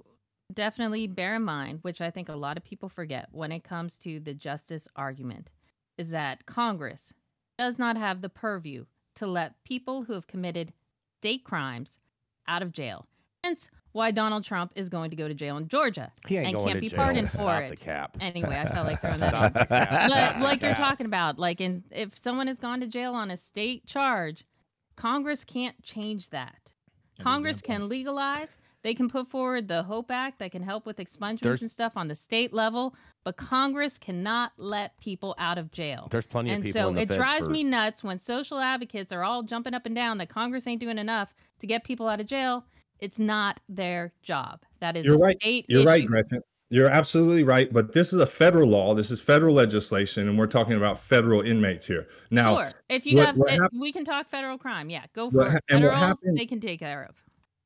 definitely bear in mind, which I think a lot of people forget when it comes to the justice argument, is that Congress does not have the purview to let people who have committed state crimes out of jail. Hence why Donald Trump is going to go to jail in Georgia and can't be pardoned for it. Stop the cap. Anyway, I felt like throwing that out. But like you're talking about, like in, if someone has gone to jail on a state charge, Congress can't change that. Congress can legalize. They can put forward the HOPE Act that can help with expungements There's, and stuff on the state level, but Congress cannot let people out of jail. There's plenty and of people so in the And so it drives for... me nuts when social advocates are all jumping up and down that Congress ain't doing enough to get people out of jail. It's not their job. That is You're a right. state You're issue. Right, Gretchen. You're absolutely right, but this is a federal law. This is federal legislation, and we're talking about federal inmates here. Now, sure. If you what, have, what hap- we can talk federal crime. Yeah, go for what, it. Federal happened, they can take care of.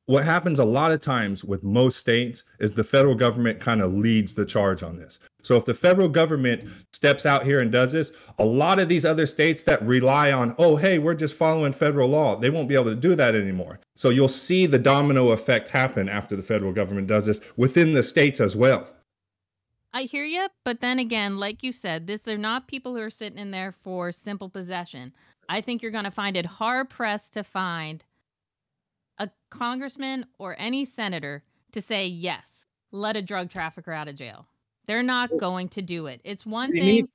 What happens a lot of times with most states is the federal government kind of leads the charge on this. So if the federal government steps out here and does this, a lot of these other states that rely on, oh, hey, we're just following federal law, they won't be able to do that anymore. So you'll see the domino effect happen after the federal government does this within the states as well. I hear you. But then again, like you said, these are not people who are sitting in there for simple possession. I think you're going to find it hard pressed to find a congressman or any senator to say, yes, let a drug trafficker out of jail. They're not going to do it. It's one thing.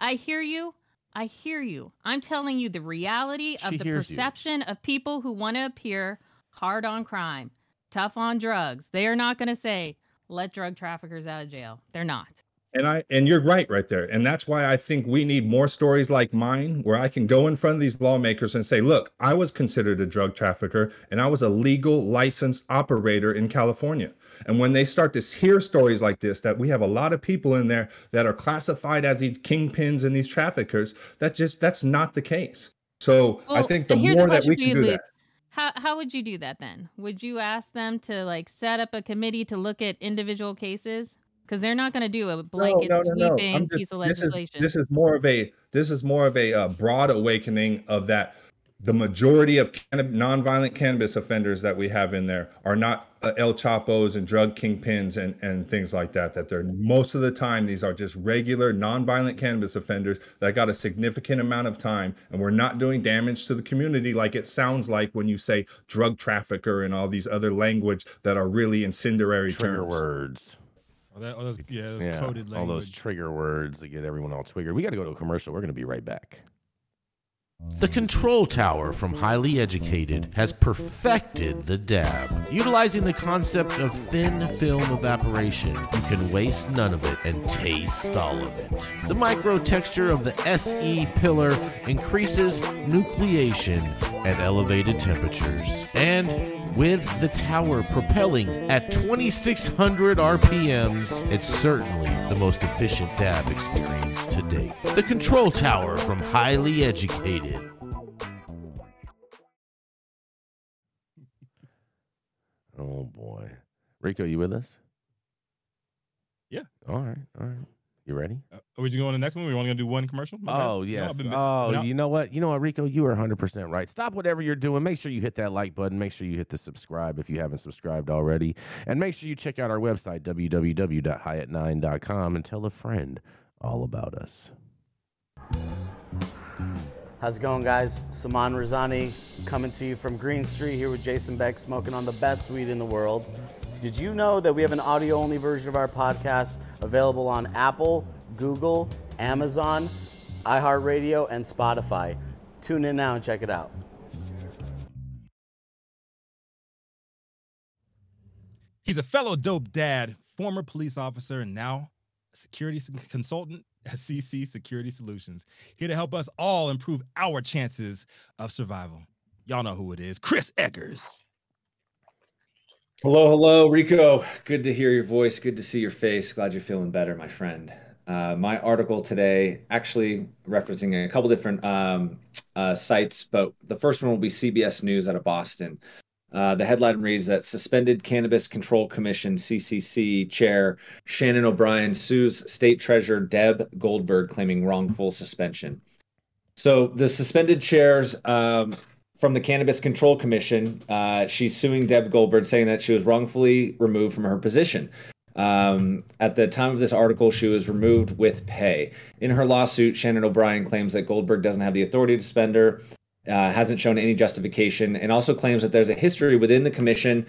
I hear you. I hear you. I'm telling you the reality of the perception of people who want to appear hard on crime, tough on drugs. They are not going to say, let drug traffickers out of jail. They're not. And I and you're right right there. And that's why I think we need more stories like mine where I can go in front of these lawmakers and say, look, I was considered a drug trafficker and I was a legal licensed operator in California. And when they start to hear stories like this, that we have a lot of people in there that are classified as these kingpins and these traffickers, that just that's not the case. So well, I think the more that we can you, do Luke. that. How how would you do that then? Would you ask them to like set up a committee to look at individual cases? Because they're not going to do a blanket no, no, no, sweeping no. Just, piece of legislation. This is, this is more of a this is more of a uh, broad awakening of that the majority of cannab- nonviolent cannabis offenders that we have in there are not uh, El Chapos and drug kingpins and, and things like that. That they're most of the time these are just regular nonviolent cannabis offenders that got a significant amount of time, and we're not doing damage to the community like it sounds like when you say drug trafficker and all these other language that are really incendiary trigger terms. words. All that, all those, yeah, those yeah, coded language. All those trigger words that get everyone all twiggered. We got to go to a commercial. We're going to be right back. The Control Tower from Highly Educated has perfected the dab. Utilizing the concept of thin film evaporation, you can waste none of it and taste all of it. The micro texture of the S E pillar increases nucleation at elevated temperatures. And with the tower propelling at twenty-six hundred R P Ms, it's certainly the most efficient dab experience to date. The Control Tower from Highly Educated. Oh boy. Rico, you with us? Yeah. All right. All right. You ready? Uh, are we just going to the next one? We only going to do one commercial? My oh, bad. yes. No, oh, no. You know what? You know what, Rico? You are one hundred percent right. Stop whatever you're doing. Make sure you hit that like button. Make sure you hit the subscribe if you haven't subscribed already. And make sure you check out our website, w w w dot high at nine dot com, and tell a friend all about us. How's it going, guys? Saman Razani coming to you from Green Street here with Jason Beck, smoking on the best weed in the world. Did you know that we have an audio-only version of our podcast available on Apple, Google, Amazon, iHeartRadio, and Spotify? Tune in now and check it out. He's a fellow dope dad, former police officer, and now a security consultant at C C Security Solutions, here to help us all improve our chances of survival. Y'all know who it is, Chris Eggers. Hello, hello, Rico. Good to hear your voice. Good to see your face. Glad you're feeling better, my friend. Uh, my article today, actually referencing a couple different um, uh, sites, but the first one will be C B S News out of Boston. Uh, the headline reads that suspended Cannabis Control Commission, C C C, Chair Shannon O'Brien sues State Treasurer Deb Goldberg, claiming wrongful suspension. So the suspended chairs... Um, From the Cannabis Control Commission, uh, she's suing Deb Goldberg, saying that she was wrongfully removed from her position. Um, at the time of this article, she was removed with pay. In her lawsuit, Shannon O'Brien claims that Goldberg doesn't have the authority to suspend her, uh, hasn't shown any justification, and also claims that there's a history within the commission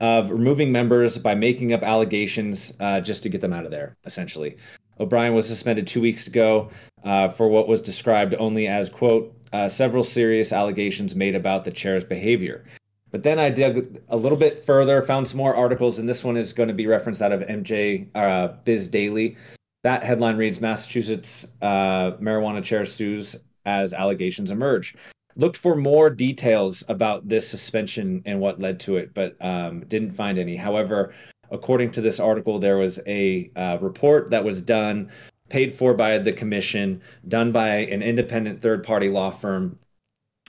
of removing members by making up allegations uh, just to get them out of there, essentially. O'Brien was suspended two weeks ago uh, for what was described only as, quote, Uh, several serious allegations made about the chair's behavior. But then I dug a little bit further, found some more articles, and this one is going to be referenced out of M J uh, Biz Daily. That headline reads, Massachusetts uh, marijuana chair sues as allegations emerge. Looked for more details about this suspension and what led to it, but um, didn't find any. However, according to this article, there was a uh, report that was done paid for by the commission, done by an independent third-party law firm.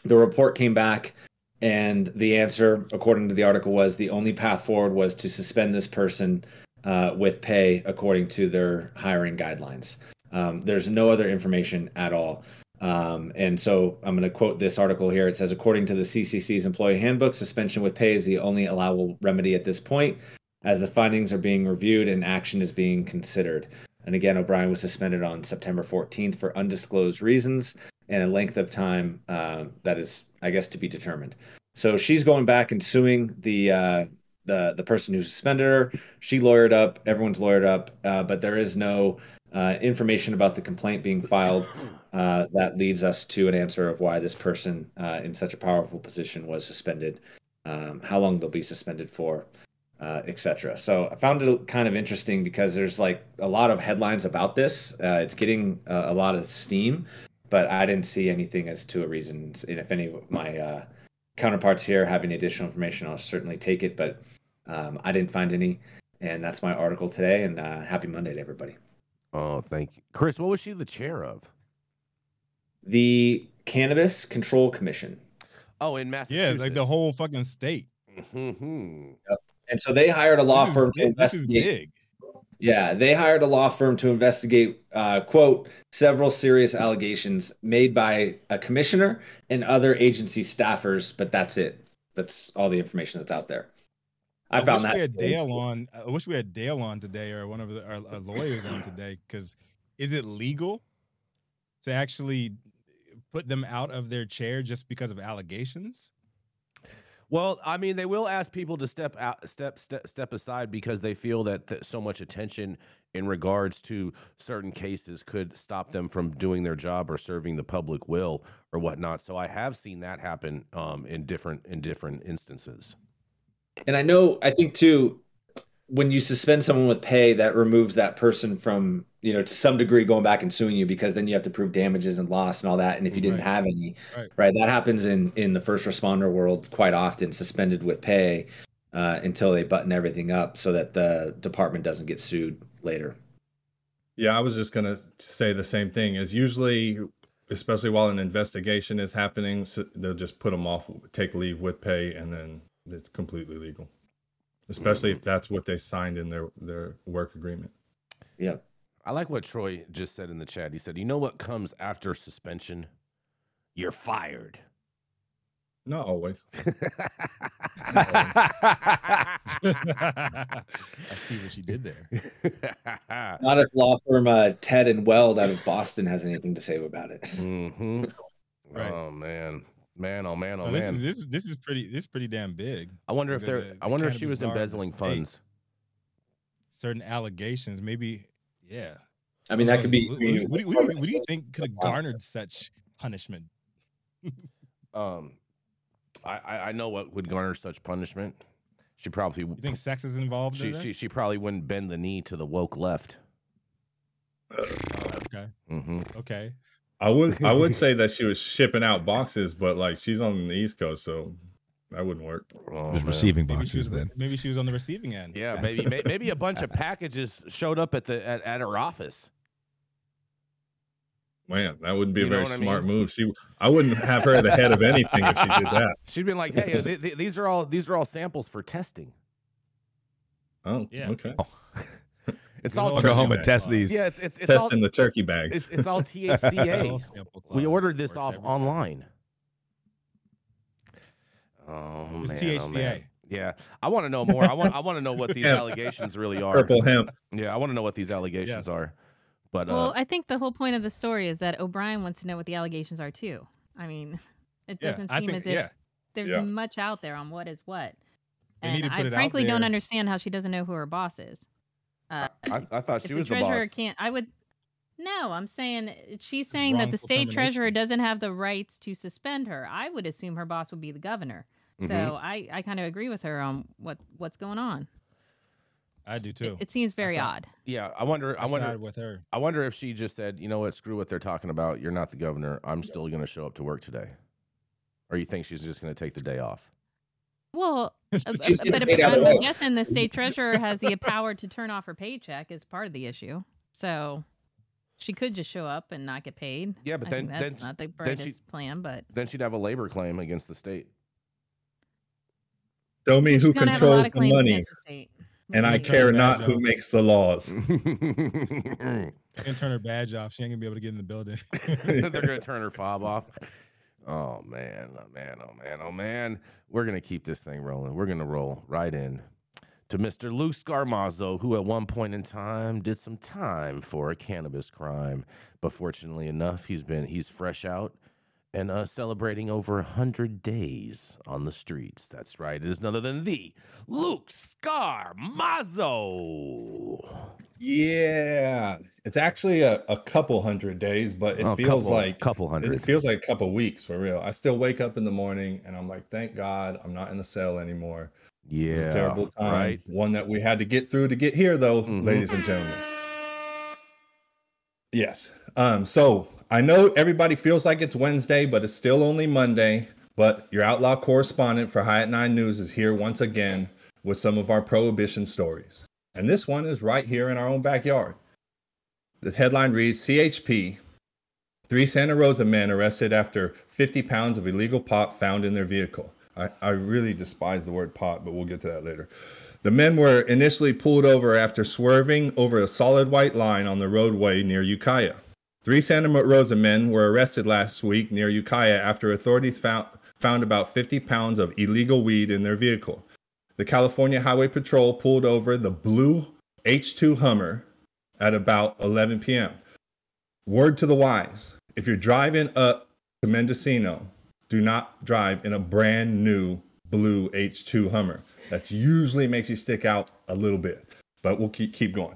The report came back, and the answer, according to the article, was the only path forward was to suspend this person uh, with pay according to their hiring guidelines. Um, there's no other information at all. Um, and so I'm going to quote this article here. It says, according to the C C C's employee handbook, suspension with pay is the only allowable remedy at this point, as the findings are being reviewed and action is being considered. And again, O'Brien was suspended on September fourteenth for undisclosed reasons and a length of time uh, that is, I guess, to be determined. So she's going back and suing the uh, the the person who suspended her. She lawyered up. Everyone's lawyered up. Uh, but there is no uh, information about the complaint being filed uh, that leads us to an answer of why this person uh, in such a powerful position was suspended, um, how long they'll be suspended for. Uh, et cetera. So I found it kind of interesting because there's like a lot of headlines about this. Uh, it's getting a, a lot of steam, but I didn't see anything as to a reason. And if any of my uh, counterparts here have any additional information, I'll certainly take it. But um, I didn't find any, and that's my article today. And uh, happy Monday to everybody. Oh, thank you, Chris. What was she the chair of? The Cannabis Control Commission. Oh, in Massachusetts. Yeah, like the whole fucking state. Mm-hmm. Yep. And so they hired a law this firm to big, investigate. This is big. Yeah, they hired a law firm to investigate, uh, quote, several serious allegations made by a commissioner and other agency staffers. But that's it. That's all the information that's out there. I, I found wish that. We had Dale on, I wish we had Dale on today or one of the, our, our lawyers on today, because is it legal to actually put them out of their chair just because of allegations? Well, I mean, they will ask people to step out, step, step, step aside because they feel that th- so much attention in regards to certain cases could stop them from doing their job or serving the public will or whatnot. So I have seen that happen um, in different in different instances. And I know, I think too, when you suspend someone with pay, that removes that person from, you know, to some degree going back and suing you, because then you have to prove damages and loss and all that. And if you didn't right. have any, right. right, that happens in, in the first responder world quite often, suspended with pay uh, until they button everything up so that the department doesn't get sued later. Yeah, I was just going to say the same thing. Is usually, especially while an investigation is happening, so they'll just put them off, take leave with pay, and then it's completely legal, especially if that's what they signed in their, their work agreement. Yeah. I like what Troy just said in the chat. He said, you know what comes after suspension? You're fired. Not always. Not always. I see what she did there. Not if law firm uh, Ted and Weld out of Boston has anything to say about it. Mm-hmm. Right. Oh man, man, oh man, oh no, this man. Is, this this is pretty. This is pretty damn big. I wonder if they're. The, I wonder the if she was embezzling funds. Certain allegations, maybe. Yeah. I mean, that could be. What, you know, what, do, what, do, what do you think could have garnered such punishment? um, I, I know what would garner such punishment. She probably. You think sex is involved? She in this? she she probably wouldn't bend the knee to the woke left. Okay. Mm-hmm. Okay. I would I would say that she was shipping out boxes, but like she's on the East Coast, so that wouldn't work. Oh, was receiving maybe boxes was, then. Maybe she was on the receiving end. Yeah, maybe maybe a bunch of packages showed up at the at, at her office. Man, that wouldn't be you a very smart mean? move. She, I wouldn't have her at the head of anything if she did that. She'd been like, "Hey, th- th- these are all these are all samples for testing." Oh, yeah. Okay. Oh. It's you all know, t- go home and test these. Yeah, it's it's, it's testing all, the turkey bags. It's, it's all T H C A. We ordered this off online. Oh man, T H C A. Oh, man. Yeah, I want to know more. I want I want to know what these allegations really are. Purple hemp. Yeah, I want to know what these allegations yes. are. But, well, uh, I think the whole point of the story is that O'Brien wants to know what the allegations are, too. I mean, it yeah, doesn't seem think, as if yeah. there's yeah. much out there on what is what. They and I frankly don't understand how she doesn't know who her boss is. Uh, I, I thought she was the, the boss. Treasurer can't, I would, no, I'm saying she's saying that the state treasurer doesn't have the rights to suspend her. I would assume her boss would be the governor. Mm-hmm. So I, I kind of agree with her on what, what's going on. I do too. It, it seems very odd. Yeah, I wonder. I, I wonder with her. I wonder if she just said, "You know what? Screw what they're talking about. You're not the governor. I'm still going to show up to work today," or you think she's just going to take the day off? Well, but I'm guessing the state treasurer has the power to turn off her paycheck as part of the issue, so she could just show up and not get paid. Yeah, but I then think that's then, not the brightest plan. But then she'd have a labor claim against the state. Show me who controls the money. And I care not who off. makes the laws. She's going to turn her badge off. She ain't going to be able to get in the building. They're going to turn her fob off. Oh, man. Oh, man. Oh, man. Oh, man. We're going to keep this thing rolling. We're going to roll right in to Mister Luke Scarmazzo, who at one point in time did some time for a cannabis crime. But fortunately enough, he's been he's fresh out and uh, celebrating over one hundred days on the streets. That's right. It is none other than the Luke Scarmazzo. Yeah. It's actually a, a couple hundred days, but it oh, feels couple, like couple hundred. It feels like a couple weeks for real. I still wake up in the morning and I'm like, thank God I'm not in the cell anymore. Yeah. It was a terrible time. Right? One that we had to get through to get here, though, mm-hmm. ladies and gentlemen. Yes. Um, so I know everybody feels like it's Wednesday, but it's still only Monday. But your outlaw correspondent for High at nine News is here once again with some of our prohibition stories. And this one is right here in our own backyard. The headline reads, C H P, three Santa Rosa men arrested after fifty pounds of illegal pot found in their vehicle. I, I really despise the word pot, but we'll get to that later. The men were initially pulled over after swerving over a solid white line on the roadway near Ukiah. Three Santa Rosa men were arrested last week near Ukiah after authorities found, found about fifty pounds of illegal weed in their vehicle. The California Highway Patrol pulled over the blue H two Hummer at about eleven p.m. Word to the wise, if you're driving up to Mendocino, do not drive in a brand new blue H two Hummer. That usually makes you stick out a little bit, but we'll keep keep going.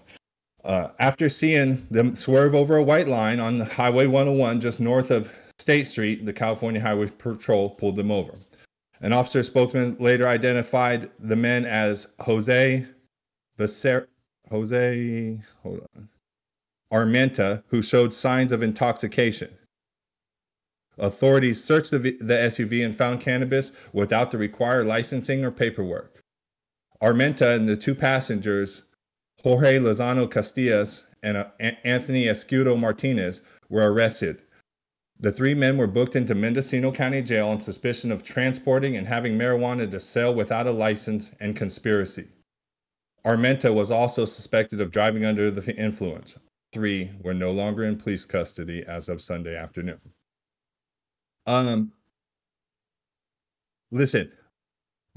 Uh, after seeing them swerve over a white line on the Highway one oh one just north of State Street, the California Highway Patrol pulled them over. An officer spokesman later identified the men as Jose Becer- Jose hold on, Armenta, who showed signs of intoxication. Authorities searched the, the S U V and found cannabis without the required licensing or paperwork. Armenta and the two passengers, Jorge Lozano Castillas and uh, Anthony Escudo Martinez, were arrested. The three men were booked into Mendocino County Jail on suspicion of transporting and having marijuana to sell without a license and conspiracy. Armenta was also suspected of driving under the influence. Three were no longer in police custody as of Sunday afternoon. Um, listen,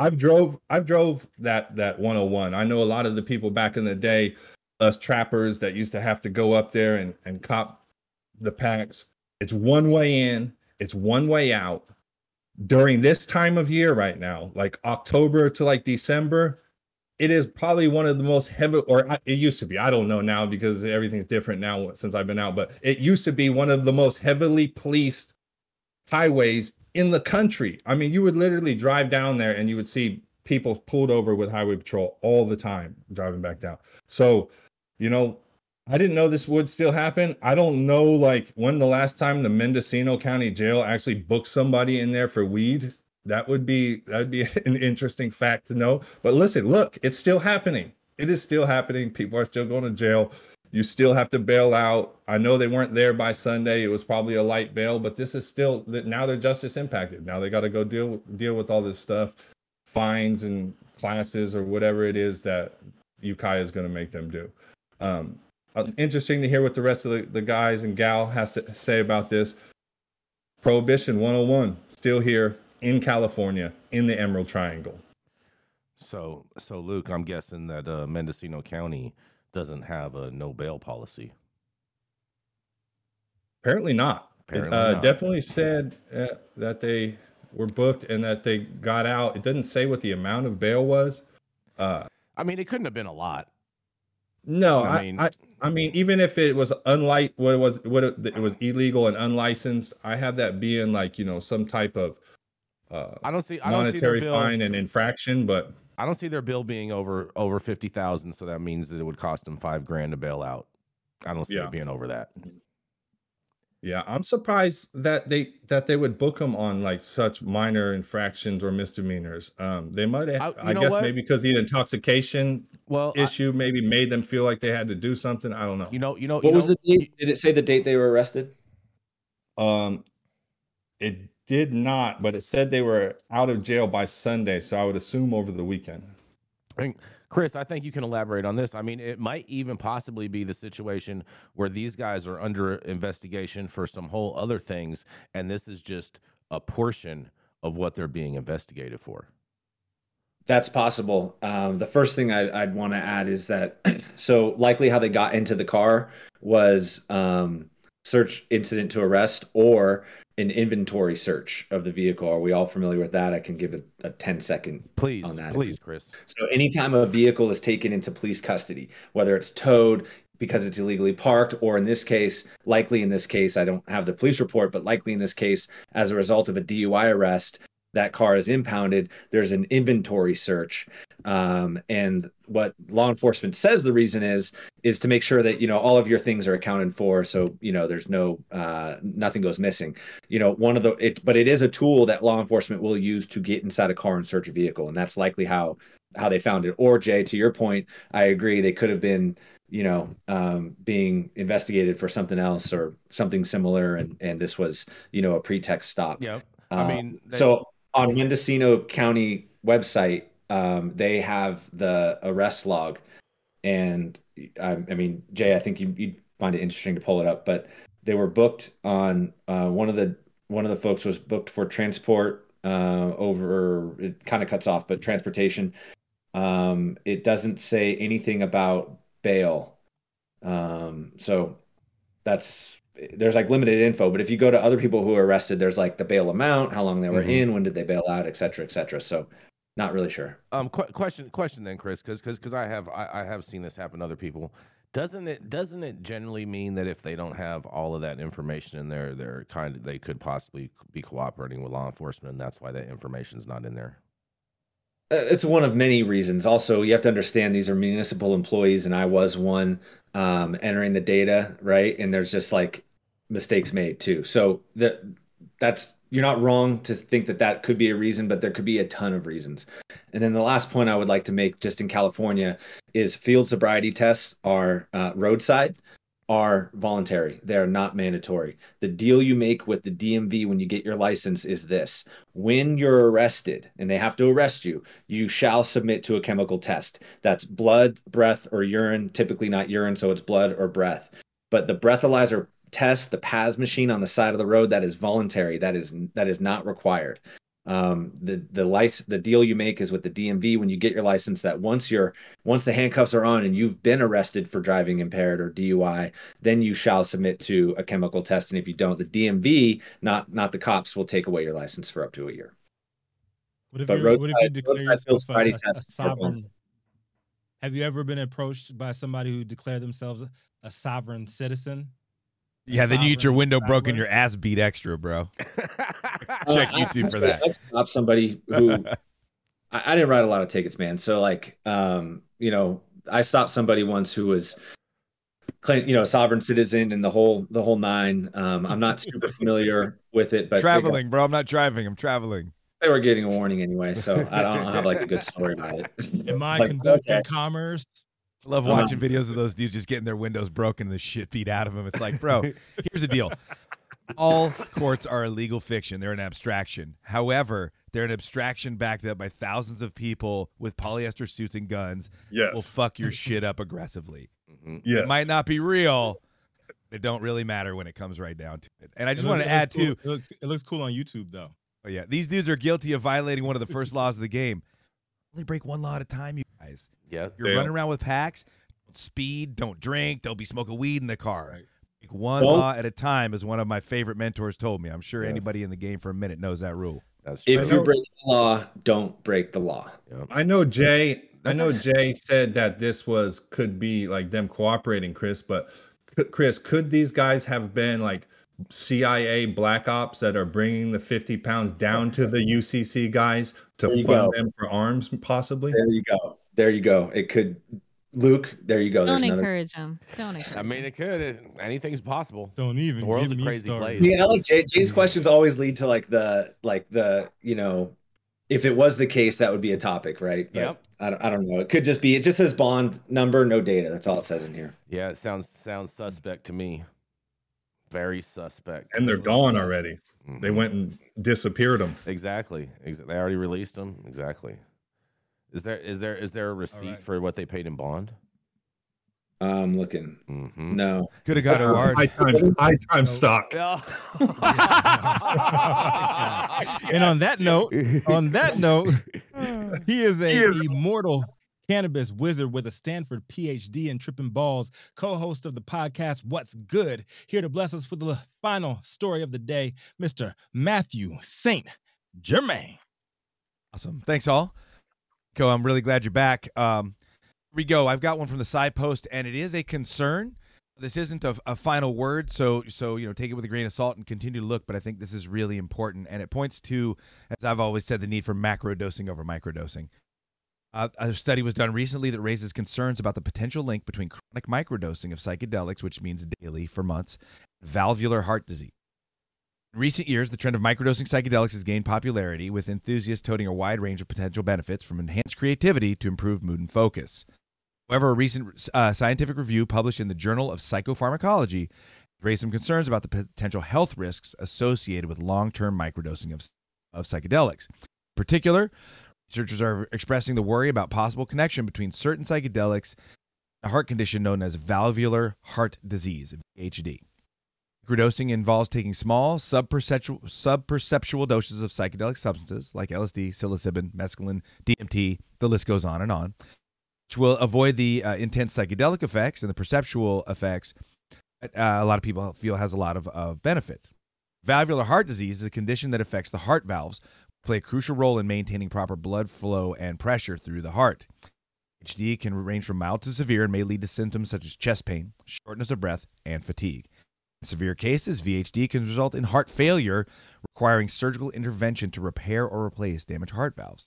I've drove I've drove that that one oh one. I know a lot of the people back in the day, us trappers that used to have to go up there and, and cop the packs. It's one way in, it's one way out. During this time of year right now, like October to like December, it is probably one of the most heavy, or it used to be, I don't know now because everything's different now since I've been out, but it used to be one of the most heavily policed highways in the country. I mean, you would literally drive down there and you would see people pulled over with highway patrol all the time driving back down. So, you know, I didn't know this would still happen. I don't know, like, when the last time the Mendocino County Jail actually booked somebody in there for weed. That would be that'd be an interesting fact to know. But listen, look, it's still happening. It is still happening. People are still going to jail. You still have to bail out. I know they weren't there by Sunday. It was probably a light bail, but this is still, now they're justice impacted. Now they got to go deal with, deal with all this stuff, fines and classes or whatever it is that Ukiah is going to make them do. Um, Uh, interesting to hear what the rest of the, the guys and gal has to say about this. Prohibition one oh one still here in California in the Emerald Triangle. So, so Luke, I'm guessing that uh, Mendocino County doesn't have a no bail policy. Apparently not. Apparently it uh, not. Definitely said uh, that they were booked and that they got out. It didn't say what the amount of bail was. Uh, I mean, it couldn't have been a lot. No, I mean, I, I, I mean, even if it was unlike what it was, what it, it was illegal and unlicensed, I have that being like, you know, some type of uh, I don't see I monetary don't see fine bill, and infraction, but I don't see their bill being over over fifty thousand. So that means that it would cost them five grand to bail out. I don't see yeah. it being over that. Yeah, I'm surprised that they that they would book them on like such minor infractions or misdemeanors. Um, they might, have, I, I guess, what? maybe because the intoxication well, issue I, maybe made them feel like they had to do something. I don't know. You know, you know. What you was know, the date? Did it say the date they were arrested? Um, it did not, but it said they were out of jail by Sunday, so I would assume over the weekend. I think, Chris, I think you can elaborate on this. I mean, it might even possibly be the situation where these guys are under investigation for some whole other things, and this is just a portion of what they're being investigated for. That's possible. Um, the first thing I'd, I'd want to add is that, so likely how they got into the car was um, search incident to arrest or an inventory search of the vehicle. Are we all familiar with that? I can give a, a ten second please on that. Please, Chris. So anytime a vehicle is taken into police custody, whether it's towed because it's illegally parked, or in this case, likely in this case, I don't have the police report, but likely in this case, as a result of a D U I arrest, that car is impounded. There's an inventory search. Um, and what law enforcement says the reason is, is to make sure that, you know, all of your things are accounted for. So, you know, there's no, uh, nothing goes missing, you know, one of the, it, but it is a tool that law enforcement will use to get inside a car and search a vehicle. And that's likely how, how they found it. Or Jay, to your point, I agree. They could have been, you know, um, being investigated for something else or something similar. And, and this was, you know, a pretext stop. Yeah. I mean, they- uh, so on Mendocino County website, um, they have the arrest log, and I, I mean, Jay, I think you, you'd find it interesting to pull it up. But they were booked on uh, one of the one of the folks was booked for transport uh, over. It kind of cuts off, but transportation. Um, it doesn't say anything about bail, um, so that's. There's like limited info, but if you go to other people who were arrested, there's like the bail amount, how long they were mm-hmm. in, when did they bail out, et cetera, et cetera. So not really sure. Um, qu- question, question then, Chris, cause, cause, cause I have, I, I have seen this happen to other people. Doesn't it, doesn't it generally mean that if they don't have all of that information in there, they're kind of, they could possibly be cooperating with law enforcement, and that's why that information's not in there? It's one of many reasons. Also, you have to understand these are municipal employees, and I was one um, entering the data, right? And there's just like mistakes made too. So the, that's you're not wrong to think that that could be a reason, but there could be a ton of reasons. And then the last point I would like to make, just in California, is field sobriety tests are uh, roadside, are voluntary. They are not mandatory. The deal you make with the D M V when you get your license is this: when you're arrested and they have to arrest you, you shall submit to a chemical test. That's blood, breath, or urine, typically not urine, so it's blood or breath. But the breathalyzer test, the P A S machine on the side of the road, that is voluntary. That is that is not required. Um, the the license, the deal you make is with the D M V when you get your license. That once you're once the handcuffs are on and you've been arrested for driving impaired or D U I, then you shall submit to a chemical test. And if you don't, the D M V, not not the cops, will take away your license for up to a year. What if, you, what if you declare yourself a, a, a sovereign? Have you ever been approached by somebody who declared themselves a sovereign citizen? A yeah, then you get your window traveler. broken, your ass beat extra, bro. Check YouTube uh, I, for that. I stopped somebody who I, I didn't write a lot of tickets, man. So like, um, you know, I stopped somebody once who was, claim, you know, sovereign citizen and the whole the whole nine. Um, I'm not super familiar with it, but traveling, got, bro. I'm not driving. I'm traveling. They were getting a warning anyway, so I don't have like a good story about it. Am I like, conducting okay. commerce? I love watching um, videos of those dudes just getting their windows broken and the shit beat out of them. It's like, bro, here's the deal. All courts are a legal fiction. They're an abstraction. However, they're an abstraction backed up by thousands of people with polyester suits and guns. Yes. Will fuck your shit up aggressively. Mm-hmm. Yes. It might not be real. It don't really matter when it comes right down to it. And I just want to add, cool. too. It looks, it looks cool on YouTube, though. Oh, yeah. These dudes are guilty of violating one of the first laws of the game. Only break one law at a time, you guys. Yeah. You're running are. around with packs. Don't speed. Don't drink. Don't be smoking weed in the car. Right. One well, law at a time, as one of my favorite mentors told me. I'm sure yes. anybody in the game for a minute knows that rule. That's true. If you break the law, don't break the law. Yep. I know Jay. I know Jay said that this was could be like them cooperating, Chris. But Chris, could these guys have been like C I A black ops that are bringing the fifty pounds down to the U C C guys to fund go. them for arms, possibly? There you go. There you go. It could. Luke, there you go. Don't There's encourage them. Don't encourage I mean, it could. It, anything's possible. Don't even. The world's a crazy place. Yeah, I like Jay, Jay's questions always lead to like the like the you know, if it was the case, that would be a topic, right? But yep. I don't. I don't know. It could just be. It just says bond number, no data. That's all it says in here. Yeah, it sounds sounds suspect to me. Very suspect. And they're gone already. Mm-hmm. They went and disappeared them. Exactly. They already released them. Exactly. Is there is there is there a receipt right. for what they paid in bond? I'm looking. Mm-hmm. No, could have got a hard high time, high time stock. No. And on that note, on that note, he is a he is- immortal cannabis wizard with a Stanford P H D in tripping balls, co-host of the podcast What's Good. Here to bless us with the final story of the day, Mister Matthew Saint Germain. Awesome. Thanks all. Rico, I'm really glad you're back. Um, Rico, I've got one from the side post, and it is a concern. This isn't a, a final word, so so you know, take it with a grain of salt and continue to look. But I think this is really important, and it points to, as I've always said, the need for macro dosing over micro dosing. Uh, a study was done recently that raises concerns about the potential link between chronic microdosing of psychedelics, which means daily for months, and valvular heart disease. In recent years, the trend of microdosing psychedelics has gained popularity, with enthusiasts touting a wide range of potential benefits from enhanced creativity to improved mood and focus. However, a recent uh, scientific review published in the Journal of Psychopharmacology raised some concerns about the potential health risks associated with long-term microdosing of, of psychedelics. In particular, researchers are expressing the worry about possible connection between certain psychedelics and a heart condition known as valvular heart disease, V H D. Microdosing involves taking small, subperceptual, subperceptual doses of psychedelic substances like L S D, psilocybin, mescaline, D M T, the list goes on and on, which will avoid the uh, intense psychedelic effects and the perceptual effects that uh, a lot of people feel has a lot of, of benefits. Valvular heart disease is a condition that affects the heart valves, which play a crucial role in maintaining proper blood flow and pressure through the heart. H D can range from mild to severe and may lead to symptoms such as chest pain, shortness of breath, and fatigue. In severe cases, V H D can result in heart failure, requiring surgical intervention to repair or replace damaged heart valves.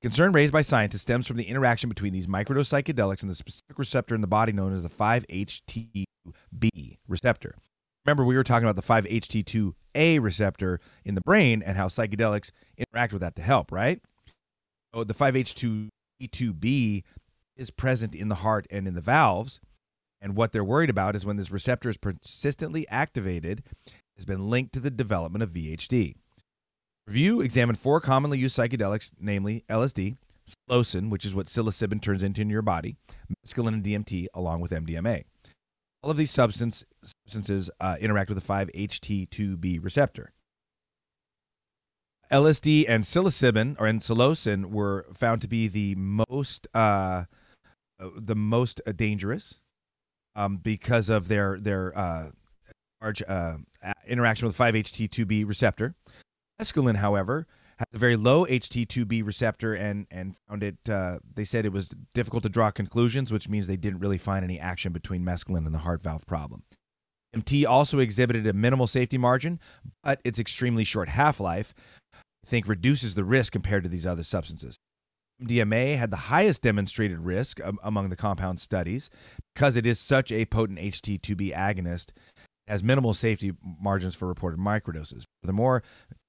Concern raised by scientists stems from the interaction between these microdose psychedelics and the specific receptor in the body known as the five H T two B receptor. Remember, we were talking about the five H T two A receptor in the brain and how psychedelics interact with that to help, right? So the five H T two B is present in the heart and in the valves. And what they're worried about is when this receptor is persistently activated, has been linked to the development of V H D. Review examined four commonly used psychedelics, namely L S D, psilocin, which is what psilocybin turns into in your body, mescaline and D M T, along with M D M A. All of these substance, substances uh, interact with the five H T two B receptor. L S D and psilocybin, or and psilocin, were found to be the most uh, the most dangerous um, because of their their uh, large uh, interaction with five H T two B receptor. Mescaline, however, has a very low H T two B receptor, and and found it. Uh, they said it was difficult to draw conclusions, which means they didn't really find any action between mescaline and the heart valve problem. M T also exhibited a minimal safety margin, but its extremely short half-life, I think, reduces the risk compared to these other substances. M D M A had the highest demonstrated risk among the compound studies because it is such a potent H T two B agonist, has minimal safety margins for reported microdoses. Furthermore,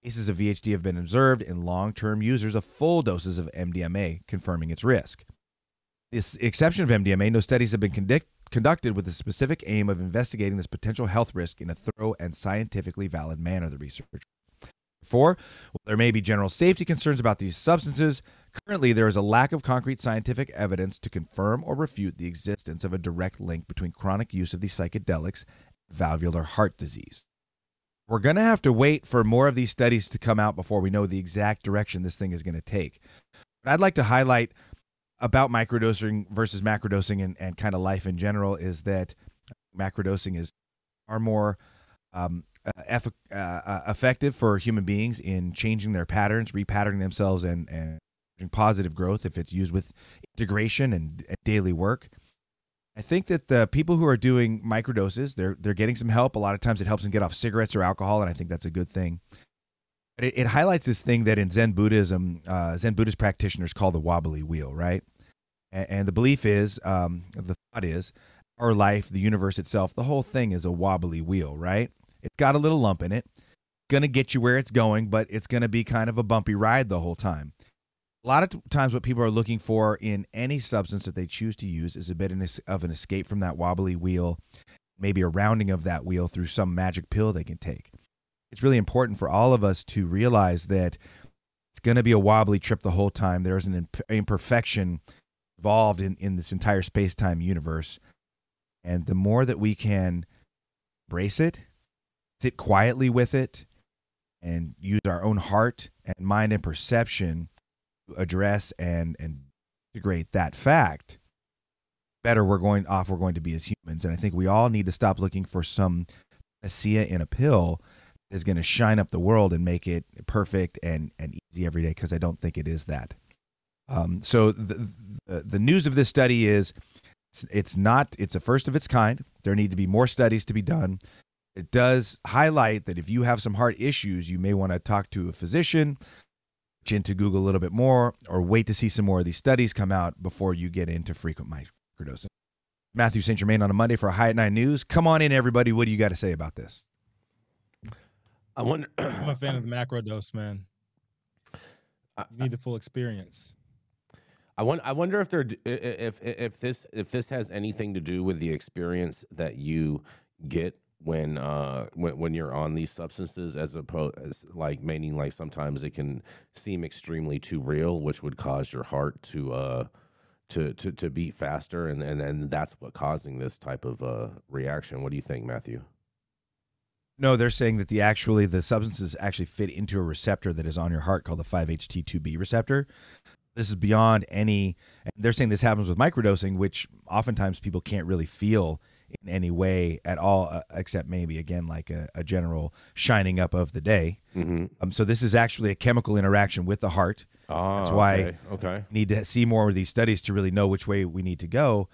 cases of V H D have been observed in long-term users of full doses of M D M A, confirming its risk. With the exception of M D M A, no studies have been conducted conducted with the specific aim of investigating this potential health risk in a thorough and scientifically valid manner, the researcher. Four, while there may be general safety concerns about these substances, currently there is a lack of concrete scientific evidence to confirm or refute the existence of a direct link between chronic use of these psychedelics and valvular heart disease. We're going to have to wait for more of these studies to come out before we know the exact direction this thing is going to take. But I'd like to highlight about microdosing versus macrodosing and, and kind of life in general is that macrodosing is far more um, eff- uh, effective for human beings in changing their patterns, repatterning themselves, and, and positive growth if it's used with integration and, and daily work. I think that the people who are doing microdoses, they're they're getting some help. A lot of times it helps them get off cigarettes or alcohol, and I think that's a good thing. But it, it highlights this thing that in Zen Buddhism, uh, Zen Buddhist practitioners call the wobbly wheel, right? And the belief is, um, the thought is, our life, the universe itself, the whole thing is a wobbly wheel, right? It's got a little lump in it. It's going to get you where it's going, but it's going to be kind of a bumpy ride the whole time. A lot of times what people are looking for in any substance that they choose to use is a bit of an escape from that wobbly wheel, maybe a rounding of that wheel through some magic pill they can take. It's really important for all of us to realize that it's going to be a wobbly trip the whole time. There is an imperfection involved in, in this entire space-time universe. And the more that we can embrace it, sit quietly with it, and use our own heart and mind and perception to address and, and integrate that fact, the better we're going off we're going to be as humans. And I think we all need to stop looking for some panacea in a pill that is going to shine up the world and make it perfect and, and easy every day, because I don't think it is that. Um, so the, the the news of this study is it's, it's not, it's a first of its kind. There need to be more studies to be done. It does highlight that if you have some heart issues, you may want to talk to a physician, get into Google a little bit more, or wait to see some more of these studies come out before you get into frequent microdosing. Matthew Saint Germain on a Monday for High at nine News. Come on in, everybody. What do you got to say about this? I wonder. I'm a fan of the macrodose, man. You need the full experience. I wonder. I wonder if there, if if this, if this has anything to do with the experience that you get when, uh, when, when you're on these substances, as opposed, as like, meaning like sometimes it can seem extremely too real, which would cause your heart to, uh, to to to beat faster, and and and that's what causing this type of uh reaction. What do you think, Matthew? No, they're saying that the actually the substances actually fit into a receptor that is on your heart called the five H T two B receptor. This is beyond any, and they're saying this happens with microdosing, which oftentimes people can't really feel in any way at all, uh, except maybe, again, like a, a general shining up of the day. Mm-hmm. Um, so this is actually a chemical interaction with the heart. Ah, That's why okay, okay. we need to see more of these studies to really know which way we need to go.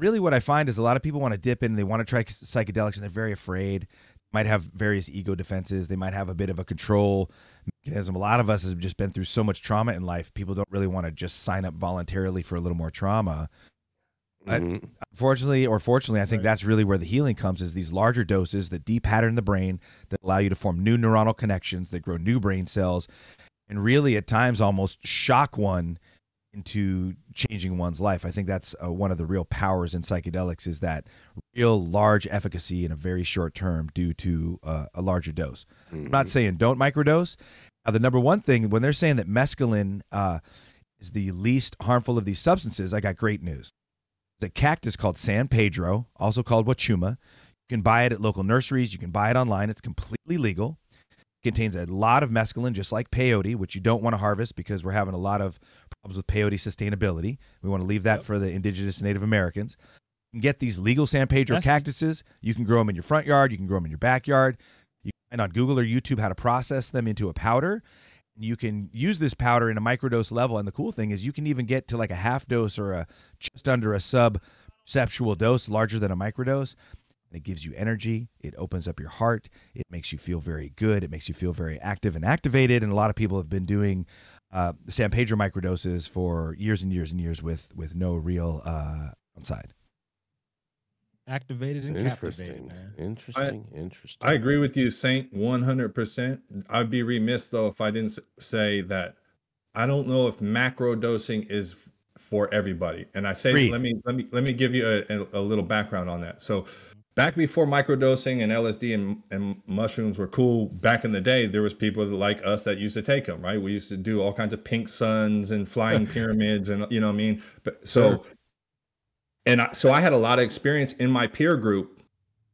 Really what I find is a lot of people want to dip in, they want to try psychedelics, and they're very afraid. Might have various ego defenses. They might have a bit of a control mechanism. A lot of us have just been through so much trauma in life. People don't really want to just sign up voluntarily for a little more trauma. But mm-hmm. unfortunately, or fortunately, I think right. that's really where the healing comes, is these larger doses that depattern the brain, that allow you to form new neuronal connections, that grow new brain cells, and really at times almost shock one into changing one's life. I think that's uh, one of the real powers in psychedelics, is that real large efficacy in a very short term due to uh, a larger dose. Mm-hmm. I'm not saying don't microdose. Now, the number one thing, when they're saying that mescaline uh, is the least harmful of these substances, I got great news. The cactus called San Pedro, also called Wachuma. You can buy it at local nurseries. You can buy it online. It's completely legal. It contains a lot of mescaline, just like peyote, which you don't want to harvest because we're having a lot of problems with peyote sustainability. We want to leave that yep. for the indigenous Native Americans. You can get these legal San Pedro yes. cactuses. You can grow them in your front yard. You can grow them in your backyard. You can find on Google or YouTube how to process them into a powder. You can use this powder in a microdose level, and the cool thing is you can even get to like a half dose or a just under a sub-perceptual dose, larger than a microdose, and it gives you energy. It opens up your heart. It makes you feel very good. It makes you feel very active and activated, and a lot of people have been doing uh, San Pedro microdoses for years and years and years with, with no real uh, downside. Activated and interesting. Captivated, man. Interesting, I, interesting. I agree with you, Saint, one hundred percent. I'd be remiss, though, if I didn't say that I don't know if macro dosing is for everybody. And I say, Read. let me let me let me give you a, a, a little background on that. So back before microdosing and L S D and, and mushrooms were cool back in the day, there was people like us that used to take them, right? We used to do all kinds of pink suns and flying pyramids and, you know what I mean? But so... Sure. And so I had a lot of experience in my peer group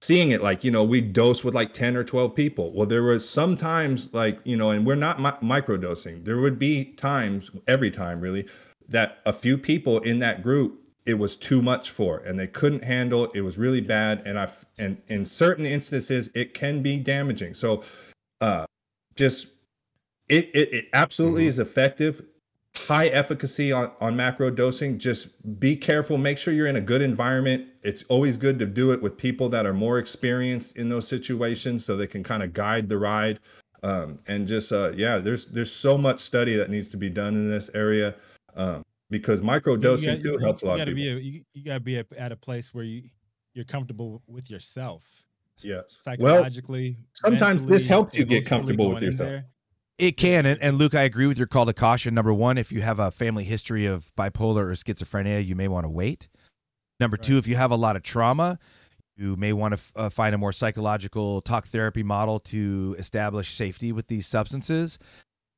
seeing it, like, you know, we dose with like ten or twelve people. Well, there was sometimes like, you know, and we're not mi- microdosing. There would be times, every time really, that a few people in that group, it was too much for, and they couldn't handle it. It was really bad. And I, and in certain instances, it can be damaging. So uh, just, it, it, it absolutely mm-hmm. is effective. High efficacy on, on macro dosing. Just be careful. Make sure you're in a good environment. It's always good to do it with people that are more experienced in those situations so they can kind of guide the ride. Um, and just, uh, yeah, there's there's so much study that needs to be done in this area um, because micro dosing too helps a lot of people. Be a, you you got to be a, at a place where you, you're comfortable with yourself. Yes. Psychologically. Well, sometimes this helps you get comfortable with yourself. It can. And, and Luke, I agree with your call to caution. Number one, if you have a family history of bipolar or schizophrenia, you may want to wait. Number right. two, if you have a lot of trauma, you may want to f- uh, find a more psychological talk therapy model to establish safety with these substances.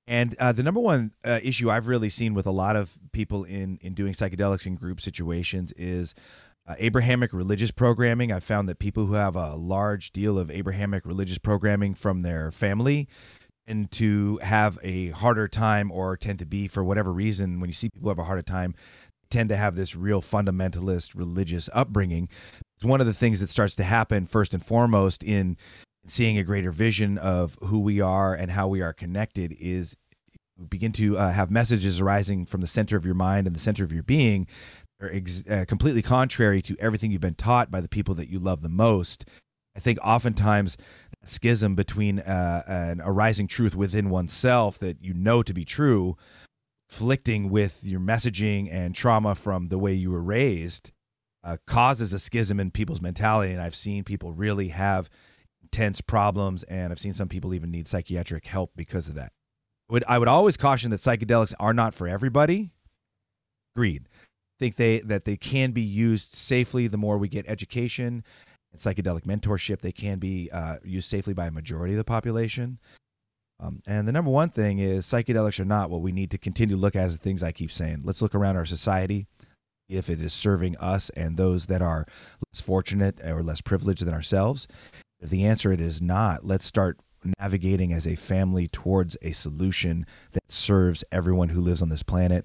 And uh, the number one uh, issue I've really seen with a lot of people in, in doing psychedelics in group situations is uh, Abrahamic religious programming. I've found that people who have a large deal of Abrahamic religious programming from their family and to have a harder time, or tend to be, for whatever reason, when you see people have a harder time, tend to have this real fundamentalist religious upbringing. It's one of the things that starts to happen first and foremost in seeing a greater vision of who we are and how we are connected is begin to uh, have messages arising from the center of your mind and the center of your being that are ex- uh, completely contrary to everything you've been taught by the people that you love the most. I think oftentimes schism between uh, an arising truth within oneself that you know to be true, conflicting with your messaging and trauma from the way you were raised, uh, causes a schism in people's mentality. And I've seen people really have intense problems, and I've seen some people even need psychiatric help because of that. I would, I would always caution that psychedelics are not for everybody. Agreed. I think they that they can be used safely. The more we get education and psychedelic mentorship, they can be uh, used safely by a majority of the population. Um, and the number one thing is psychedelics are not what we need to continue to look at as the things I keep saying. Let's look around our society, if it is serving us and those that are less fortunate or less privileged than ourselves. If the answer it is not, let's start navigating as a family towards a solution that serves everyone who lives on this planet,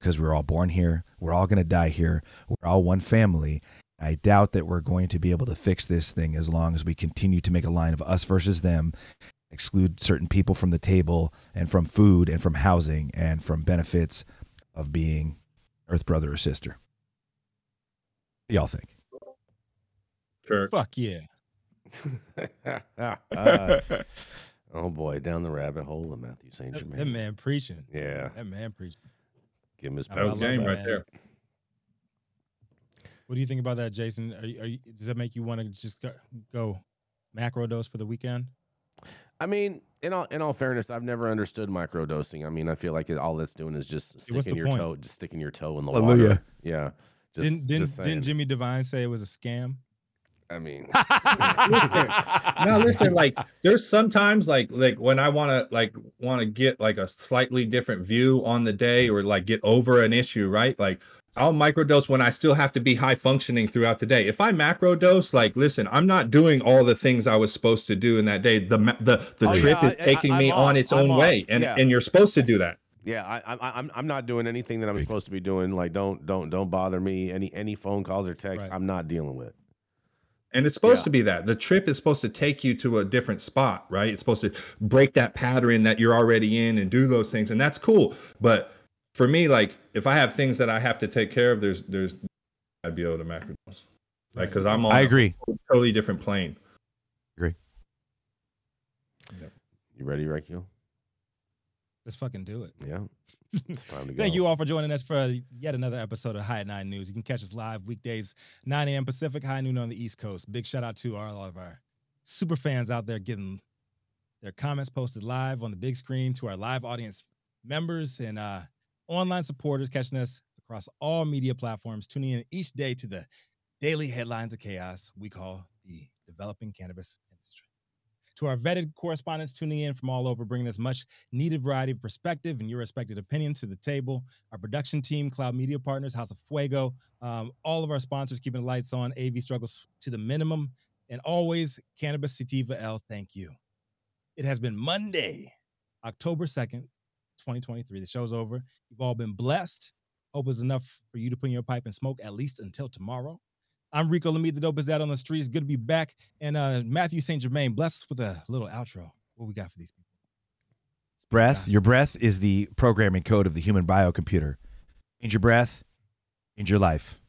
because we're all born here. We're all going to die here. We're all one family. I doubt that we're going to be able to fix this thing as long as we continue to make a line of us versus them, exclude certain people from the table and from food and from housing and from benefits of being Earth brother or sister. What do y'all think? Sure. Fuck yeah. uh, oh boy, down the rabbit hole of Matthew Saint Germain. That, that man preaching. Yeah. That man preaching. Give him his power. That was game right man. There. What do you think about that, Jason? Are you, are you, does that make you want to just go, go macro dose for the weekend? I mean, in all in all fairness, I've never understood microdosing. I mean, I feel like it, all that's doing is just sticking your point? toe, just sticking your toe in the Hallelujah. Water. Yeah. Just, didn't didn't, just didn't Jimmy Devine say it was a scam? I mean, now listen, like there's sometimes like like when I want to like want to get like a slightly different view on the day or like get over an issue, right? Like I'll microdose when I still have to be high functioning throughout the day. If I macrodose, like listen, I'm not doing all the things I was supposed to do in that day. The the the oh, trip yeah, is I, taking I, me off, on its I'm own off. way, and yeah. and you're supposed to do that. Yeah, I, I, I'm I'm not doing anything that I'm supposed to be doing. Like, don't don't don't bother me. Any any phone calls or texts, right. I'm not dealing with. And it's supposed yeah. to be that. The trip is supposed to take you to a different spot, right? It's supposed to break that pattern that you're already in and do those things, and that's cool. But for me, like, if I have things that I have to take care of, there's there's I'd be able to macrodose, like, because I'm on I agree. a totally different plane. Agree. Yeah. You ready, Rekio? Let's fucking do it. Yeah. It's time to go. Thank you all for joining us for yet another episode of High at nine News. You can catch us live weekdays, nine a.m. Pacific, high noon on the East Coast. Big shout out to all of our super fans out there getting their comments posted live on the big screen, to our live audience members and uh, online supporters catching us across all media platforms, tuning in each day to the daily headlines of chaos we call the developing cannabis industry. To our vetted correspondents tuning in from all over, bringing us much needed variety of perspective and your respected opinions to the table. Our production team, Cloud Media Partners, House of Fuego, um, all of our sponsors keeping the lights on, A V struggles to the minimum, and always Cannabis Sativa L, thank you. It has been Monday, October second, twenty twenty-three. The show's over. You've all been blessed. Hope it's enough for you to put in your pipe and smoke at least until tomorrow. I'm Rico Lamitte, the dope is out on the streets. Good to be back. And uh, Matthew Saint Germain, bless us with a little outro. What we got for these people? Breath. Your breath is the programming code of the human biocomputer. Change your breath, change your life.